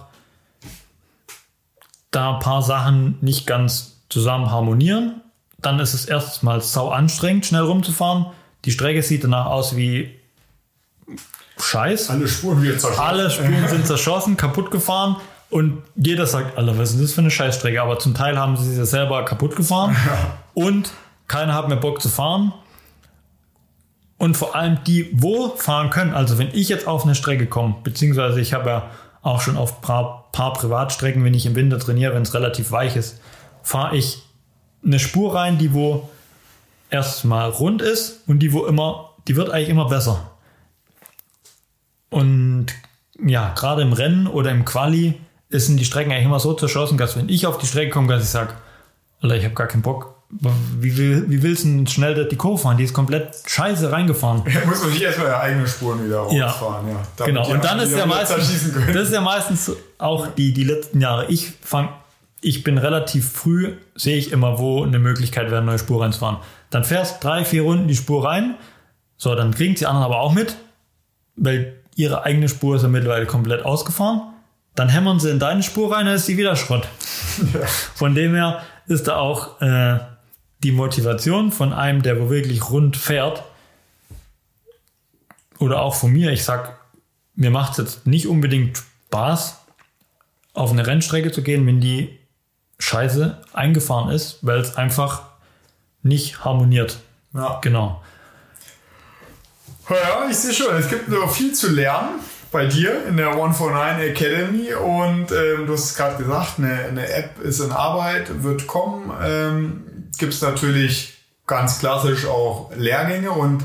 da ein paar Sachen nicht ganz zusammen harmonieren. Dann ist es erstens mal sau anstrengend, schnell rumzufahren. Die Strecke sieht danach aus wie Scheiß. Alle Spuren sind zerschossen, kaputt gefahren. Und jeder sagt, Alter, was ist das für eine Scheißstrecke? Aber zum Teil haben sie sich selber kaputt gefahren. Und keiner hat mehr Bock zu fahren. Und vor allem die, wo fahren können. Also wenn ich jetzt auf eine Strecke komme, beziehungsweise ich habe ja auch schon auf ein paar Privatstrecken, wenn ich im Winter trainiere, wenn es relativ weich ist, fahre ich eine Spur rein, die wo erstmal rund ist und die wird eigentlich immer besser. Und ja, gerade im Rennen oder im Quali sind die Strecken eigentlich immer so zerschossen, dass wenn ich auf die Strecke komme, dass ich sage, Alter, ich habe gar keinen Bock. Wie willst du denn schnell die Kurve fahren? Die ist komplett scheiße reingefahren. Ja, muss man sich erstmal der eigenen Spuren wieder rausfahren. Ja, ja. Genau. Und dann ist ja meistens auch die letzten Jahre. Ich bin relativ früh, sehe ich immer, wo eine Möglichkeit wäre, eine neue Spur reinzufahren. Dann fährst 3-4 Runden die Spur rein. So, dann kriegen die anderen aber auch mit, weil ihre eigene Spur ist ja mittlerweile komplett ausgefahren. Dann hämmern sie in deine Spur rein, dann ist die wieder Schrott. Ja. Von dem her ist da auch die Motivation von einem, der wo wirklich rund fährt, oder auch von mir, ich sag, mir macht es jetzt nicht unbedingt Spaß, auf eine Rennstrecke zu gehen, wenn die scheiße eingefahren ist, weil es einfach nicht harmoniert. Ja. Genau. Ja, ich sehe schon, es gibt noch viel zu lernen bei dir in der 149 Academy und du hast es gerade gesagt, eine App ist in Arbeit, wird kommen. Gibt es natürlich ganz klassisch auch Lehrgänge und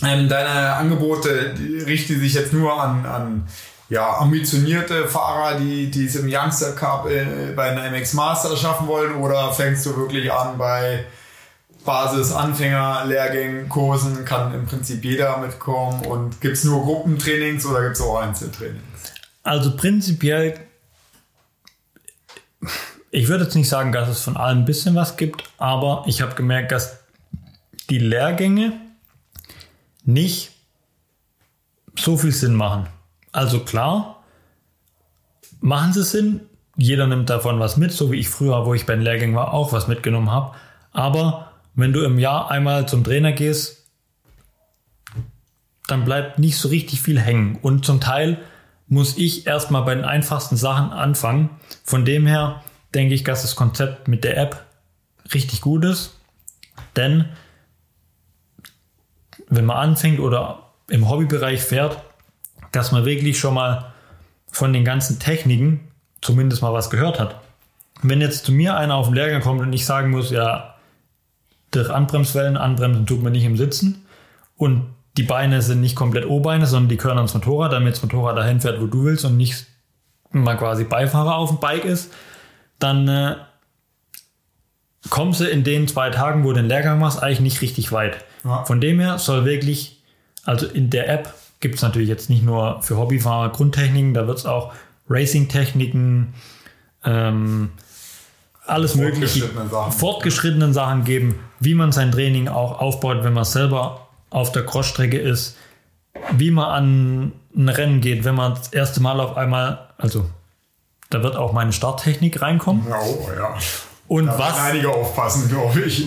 deine Angebote richten sich jetzt nur an ambitionierte Fahrer, die es im Youngster Cup bei einer MX Master schaffen wollen, oder fängst du wirklich an bei Basis, Anfänger, Lehrgängen, Kursen, kann im Prinzip jeder mitkommen, und gibt es nur Gruppentrainings oder gibt es auch Einzeltrainings? Also prinzipiell, ich würde jetzt nicht sagen, dass es von allem ein bisschen was gibt, aber ich habe gemerkt, dass die Lehrgänge nicht so viel Sinn machen. Also klar, machen sie Sinn, jeder nimmt davon was mit, so wie ich früher, wo ich bei den Lehrgängen war, auch was mitgenommen habe. Aber wenn du im Jahr einmal zum Trainer gehst, dann bleibt nicht so richtig viel hängen. Und zum Teil muss ich erstmal bei den einfachsten Sachen anfangen. Von dem her denke ich, dass das Konzept mit der App richtig gut ist. Denn wenn man anfängt oder im Hobbybereich fährt, dass man wirklich schon mal von den ganzen Techniken zumindest mal was gehört hat. Wenn jetzt zu mir einer auf den Lehrgang kommt und ich sagen muss, ja, durch Anbremswellen, anbremsen tut man nicht im Sitzen und die Beine sind nicht komplett O-Beine, sondern die gehören ans Motorrad, damit das Motorrad dahin fährt, wo du willst und nicht mal quasi Beifahrer auf dem Bike ist, dann kommst du in den 2 Tagen, wo du den Lehrgang machst, eigentlich nicht richtig weit. Ja. Von dem her soll wirklich, also in der App, gibt es natürlich jetzt nicht nur für Hobbyfahrer Grundtechniken, da wird es auch Racing-Techniken, alles mögliche fortgeschrittenen Sachen geben, wie man sein Training auch aufbaut, wenn man selber auf der Crossstrecke ist, wie man an ein Rennen geht, wenn man das erste Mal auf einmal, also da wird auch meine Starttechnik reinkommen. Oh, ja. Und da werden einige aufpassen, glaube ich.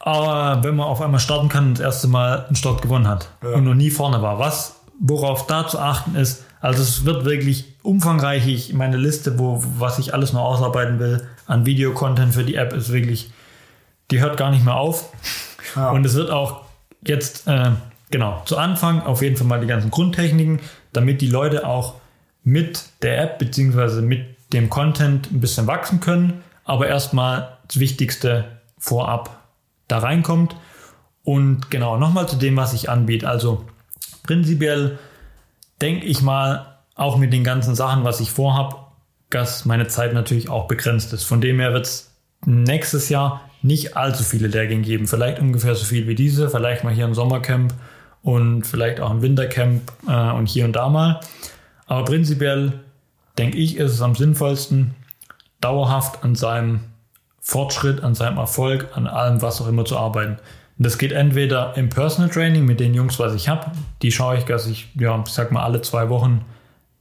Aber wenn man auf einmal starten kann und das erste Mal einen Start gewonnen hat, ja, und noch nie vorne war, worauf da zu achten ist, also es wird wirklich umfangreich. Meine Liste, was ich alles noch ausarbeiten will an Videocontent für die App, ist wirklich, die hört gar nicht mehr auf. Ja. Und es wird auch jetzt, zu Anfang auf jeden Fall mal die ganzen Grundtechniken, damit die Leute auch mit der App bzw. mit dem Content ein bisschen wachsen können, aber erstmal das Wichtigste vorab da reinkommt. Und genau, nochmal zu dem, was ich anbiete. Also prinzipiell denke ich mal, auch mit den ganzen Sachen, was ich vorhabe, dass meine Zeit natürlich auch begrenzt ist. Von dem her wird es nächstes Jahr nicht allzu viele Lehrgänge geben. Vielleicht ungefähr so viel wie diese, vielleicht mal hier ein Sommercamp und vielleicht auch ein Wintercamp und hier und da mal. Aber prinzipiell denke ich, ist es am sinnvollsten, dauerhaft an seinem Fortschritt, an seinem Erfolg, an allem, was auch immer zu arbeiten. Und das geht entweder im Personal Training mit den Jungs, was ich habe. Die schaue ich, dass ich, ja, ich sag mal, alle 2 Wochen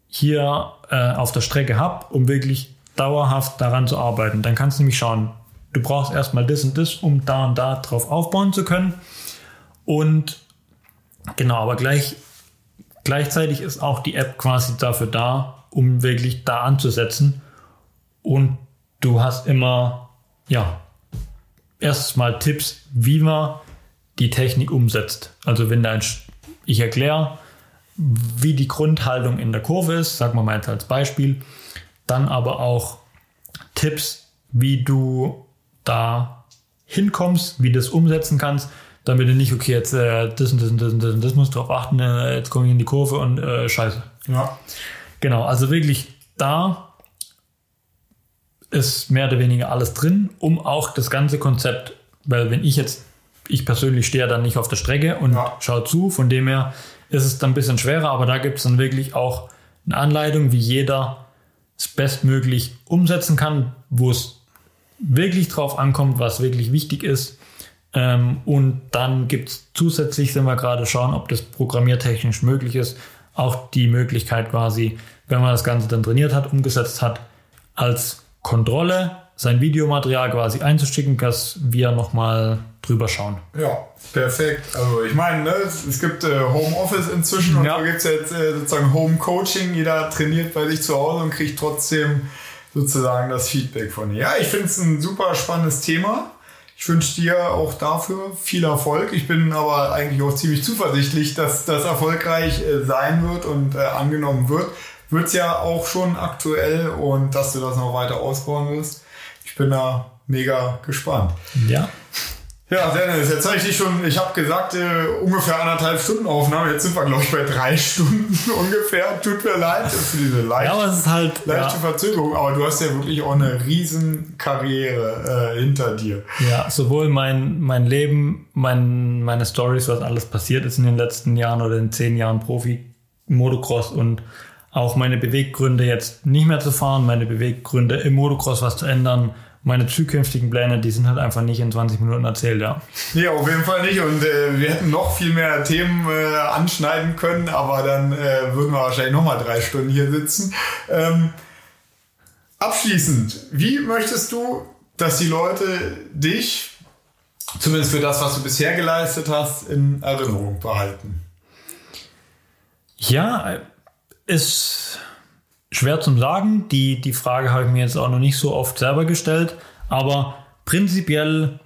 hier auf der Strecke habe, um wirklich dauerhaft daran zu arbeiten. Dann kannst du nämlich schauen, du brauchst erstmal das und das, um da und da drauf aufbauen zu können. Und genau, aber gleichzeitig ist auch die App quasi dafür da, um wirklich da anzusetzen. Und du hast immer, ja, erstes Mal Tipps, wie man die Technik umsetzt. Also wenn ich erkläre, wie die Grundhaltung in der Kurve ist, sagen wir mal jetzt als Beispiel, dann aber auch Tipps, wie du da hinkommst, wie du das umsetzen kannst, damit du nicht, okay, jetzt das und das und das und das und das musst du drauf achten, jetzt komme ich in die Kurve und scheiße. Ja. Genau, also wirklich da ist mehr oder weniger alles drin, um auch das ganze Konzept, weil wenn ich persönlich stehe ja dann nicht auf der Strecke und schaue zu, von dem her ist es dann ein bisschen schwerer, aber da gibt es dann wirklich auch eine Anleitung, wie jeder es bestmöglich umsetzen kann, wo es wirklich drauf ankommt, was wirklich wichtig ist. Und dann gibt es zusätzlich, sind wir gerade schauen, ob das programmiertechnisch möglich ist, auch die Möglichkeit quasi, wenn man das Ganze dann trainiert hat, umgesetzt hat, als Kontrolle sein Videomaterial quasi einzuschicken, dass wir nochmal drüber schauen. Ja, perfekt. Also ich meine, ne, es gibt Homeoffice inzwischen und da gibt es jetzt sozusagen Home Coaching. Jeder trainiert bei sich zu Hause und kriegt trotzdem sozusagen das Feedback von dir. Ja, ich finde es ein super spannendes Thema. Ich wünsche dir auch dafür viel Erfolg. Ich bin aber eigentlich auch ziemlich zuversichtlich, dass das erfolgreich sein wird und angenommen wird. Wird es ja auch schon aktuell und dass du das noch weiter ausbauen wirst. Ich bin da mega gespannt. Ja. Ja, Dennis, jetzt habe ich dich schon, ich habe gesagt, ungefähr 1,5 Stunden Aufnahme, jetzt sind wir glaube ich bei 3 Stunden ungefähr, tut mir leid für diese leichte Verzögerung, aber du hast ja wirklich auch eine riesen Karriere hinter dir. Ja, sowohl mein Leben, meine Storys, was alles passiert ist in den letzten Jahren oder in 10 Jahren Profi-Motocross und auch meine Beweggründe jetzt nicht mehr zu fahren, meine Beweggründe im Motocross was zu ändern, meine zukünftigen Pläne, die sind halt einfach nicht in 20 Minuten erzählt, ja. Nee, auf jeden Fall nicht. Und wir hätten noch viel mehr Themen anschneiden können, aber dann würden wir wahrscheinlich nochmal 3 Stunden hier sitzen. Abschließend, wie möchtest du, dass die Leute dich, zumindest für das, was du bisher geleistet hast, in Erinnerung behalten? Ja, ist schwer zum Sagen, die Frage habe ich mir jetzt auch noch nicht so oft selber gestellt, aber prinzipiell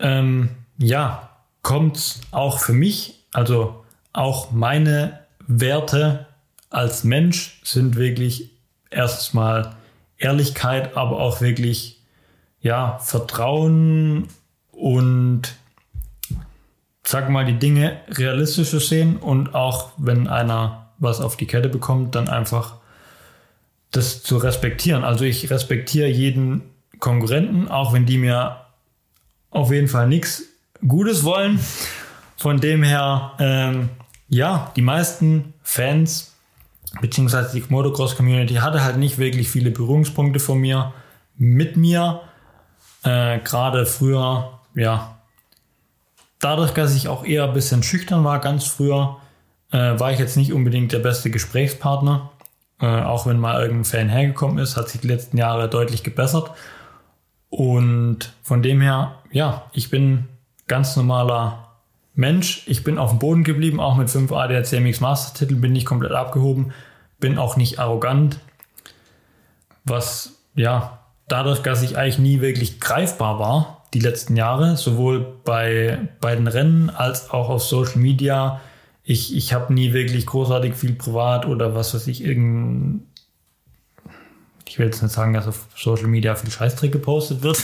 kommt es auch für mich, also auch meine Werte als Mensch sind wirklich erstmal Ehrlichkeit, aber auch wirklich Vertrauen und sag mal die Dinge realistischer sehen und auch wenn einer was auf die Kette bekommt, dann einfach das zu respektieren. Also ich respektiere jeden Konkurrenten, auch wenn die mir auf jeden Fall nichts Gutes wollen. Von dem her, die meisten Fans beziehungsweise die Motocross-Community hatte halt nicht wirklich viele Berührungspunkte von mir mit mir. Gerade früher, dadurch, dass ich auch eher ein bisschen schüchtern war, ganz früher, war ich jetzt nicht unbedingt der beste Gesprächspartner. Auch wenn mal irgendein Fan hergekommen ist, hat sich die letzten Jahre deutlich gebessert. Und von dem her, ich bin ganz normaler Mensch. Ich bin auf dem Boden geblieben, auch mit 5 ADAC-MX Master-Titeln bin ich komplett abgehoben, bin auch nicht arrogant. Was, dadurch, dass ich eigentlich nie wirklich greifbar war, die letzten Jahre, sowohl bei den Rennen als auch auf Social Media, ich habe nie wirklich großartig viel privat oder was weiß ich, ich will jetzt nicht sagen, dass auf Social Media viel Scheißdreck gepostet wird,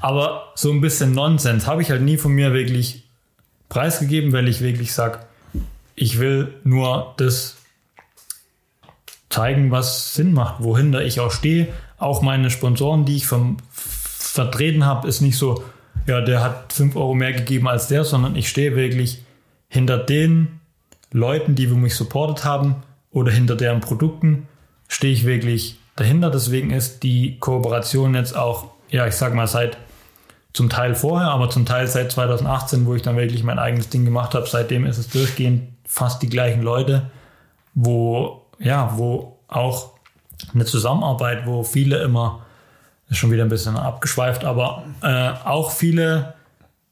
aber so ein bisschen Nonsens habe ich halt nie von mir wirklich preisgegeben, weil ich wirklich sage, Ich will nur das zeigen, was Sinn macht, wohin da ich auch stehe. Auch meine Sponsoren, die ich vertreten habe, ist nicht so, ja, der hat 5 Euro mehr gegeben als der, sondern ich stehe wirklich hinter den Leuten, die wir mich supportet haben oder hinter deren Produkten, stehe ich wirklich dahinter. Deswegen ist die Kooperation jetzt auch, ja, ich sag mal, seit zum Teil vorher, aber zum Teil seit 2018, wo ich dann wirklich mein eigenes Ding gemacht habe. Seitdem ist es durchgehend fast die gleichen Leute, wo auch eine Zusammenarbeit, wo viele immer, ist schon wieder ein bisschen abgeschweift, aber auch viele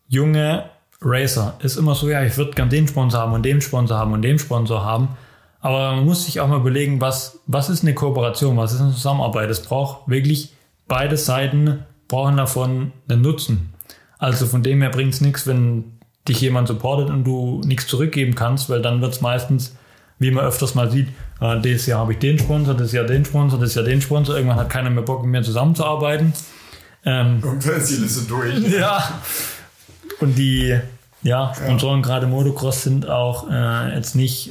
junge Racer ist immer so, ja, ich würde gern den Sponsor haben und den Sponsor haben und den Sponsor haben, aber man muss sich auch mal überlegen, was ist eine Kooperation, was ist eine Zusammenarbeit. Es braucht wirklich beide Seiten, brauchen davon einen Nutzen. Also von dem her bringt es nichts, wenn dich jemand supportet und du nichts zurückgeben kannst, weil dann wird es meistens, wie man öfters mal sieht, dieses Jahr habe ich den Sponsor, das Jahr den Sponsor, das Jahr den Sponsor. Irgendwann hat keiner mehr Bock, mit mir zusammenzuarbeiten. Irgendwann ist die Liste durch. Ja. Und die Sponsoren, gerade Motocross, sind auch jetzt nicht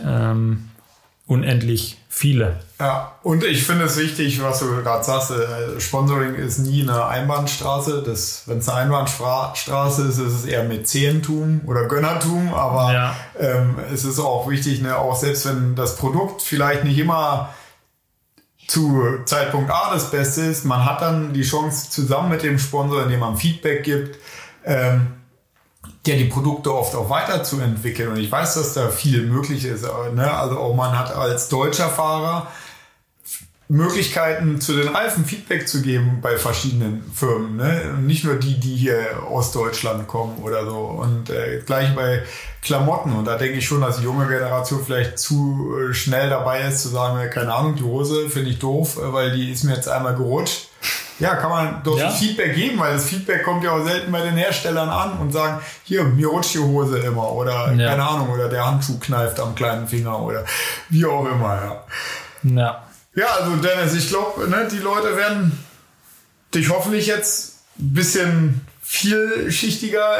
unendlich viele. Ja, und ich finde es wichtig, was du gerade sagst, Sponsoring ist nie eine Einbahnstraße. Wenn es eine Einbahnstraße ist, ist es eher Mäzentum oder Gönnertum, aber es ist auch wichtig, ne, auch selbst wenn das Produkt vielleicht nicht immer zu Zeitpunkt A das Beste ist, man hat dann die Chance zusammen mit dem Sponsor, indem man Feedback gibt, die Produkte oft auch weiterzuentwickeln. Und ich weiß, dass da viel möglich ist. Ne? Also auch man hat als deutscher Fahrer Möglichkeiten, zu den Reifen Feedback zu geben bei verschiedenen Firmen. Ne? Und nicht nur die hier aus Deutschland kommen oder so. Und gleich bei Klamotten. Und da denke ich schon, dass die junge Generation vielleicht zu schnell dabei ist, zu sagen, keine Ahnung, die Hose finde ich doof, weil die ist mir jetzt einmal gerutscht. Ja, kann man doch Feedback geben, weil das Feedback kommt ja auch selten bei den Herstellern an und sagen, hier, mir rutscht die Hose immer oder keine Ahnung, oder der Handschuh kneift am kleinen Finger oder wie auch immer. Ja, also Dennis, ich glaube, ne, die Leute werden dich hoffentlich jetzt ein bisschen vielschichtiger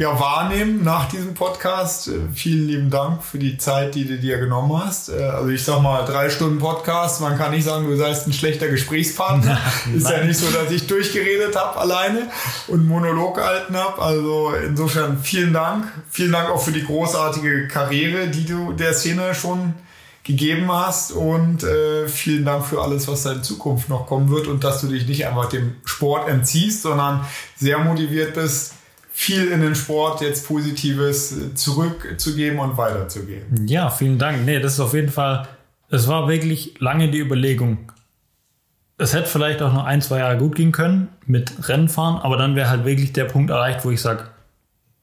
wahrnehmen nach diesem Podcast. Vielen lieben Dank für die Zeit, die du dir genommen hast. Also ich sag mal, 3 Stunden Podcast, man kann nicht sagen, du seist ein schlechter Gesprächspartner. Ist ja nicht so, dass ich durchgeredet habe alleine und Monolog gehalten habe. Also insofern vielen Dank. Vielen Dank auch für die großartige Karriere, die du der Szene schon gegeben hast, und vielen Dank für alles, was da in Zukunft noch kommen wird und dass du dich nicht einfach dem Sport entziehst, sondern sehr motiviert bist, viel in den Sport jetzt Positives zurückzugeben und weiterzugeben. Ja, vielen Dank. Nee, das ist auf jeden Fall, es war wirklich lange die Überlegung. Es hätte vielleicht auch noch 1-2 Jahre gut gehen können mit Rennfahren, aber dann wäre halt wirklich der Punkt erreicht, wo ich sage,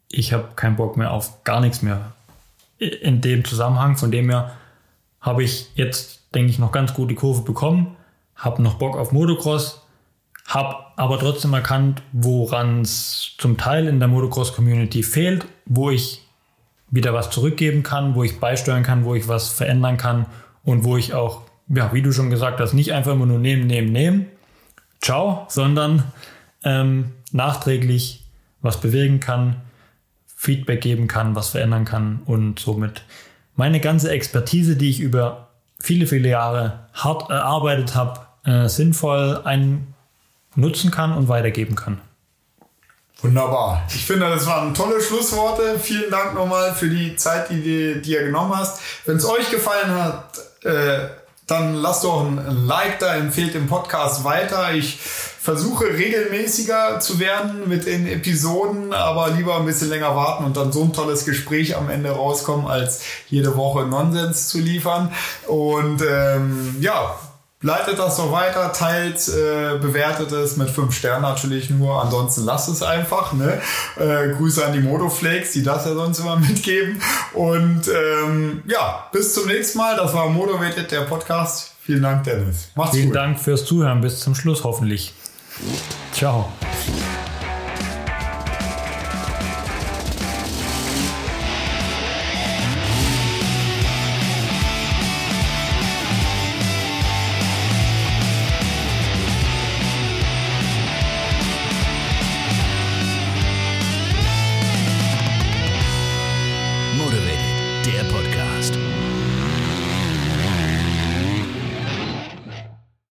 ich habe keinen Bock mehr auf gar nichts mehr in dem Zusammenhang. Von dem her habe ich jetzt, denke ich, noch ganz gut die Kurve bekommen, habe noch Bock auf Motocross, habe aber trotzdem erkannt, woran es zum Teil in der Motocross-Community fehlt, wo ich wieder was zurückgeben kann, wo ich beisteuern kann, wo ich was verändern kann und wo ich auch, ja, wie du schon gesagt hast, nicht einfach immer nur nehmen, ciao, sondern nachträglich was bewegen kann, Feedback geben kann, was verändern kann und somit meine ganze Expertise, die ich über viele, viele Jahre hart erarbeitet habe, sinnvoll nutzen kann und weitergeben kann. Wunderbar. Ich finde, das waren tolle Schlussworte. Vielen Dank nochmal für die Zeit, die du dir genommen hast. Wenn es euch gefallen hat, dann lasst doch ein Like da, empfehlt den Podcast weiter. Ich versuche regelmäßiger zu werden mit den Episoden, aber lieber ein bisschen länger warten und dann so ein tolles Gespräch am Ende rauskommen, als jede Woche Nonsens zu liefern. Und leitet das so weiter, teilt, bewertet es mit 5 Sternen natürlich nur, ansonsten lasst es einfach. Ne? Grüße an die Modoflakes, die das ja sonst immer mitgeben. Und bis zum nächsten Mal. Das war Modovated, der Podcast. Vielen Dank, Dennis. Macht's gut. Vielen Dank fürs Zuhören bis zum Schluss hoffentlich. Ciao.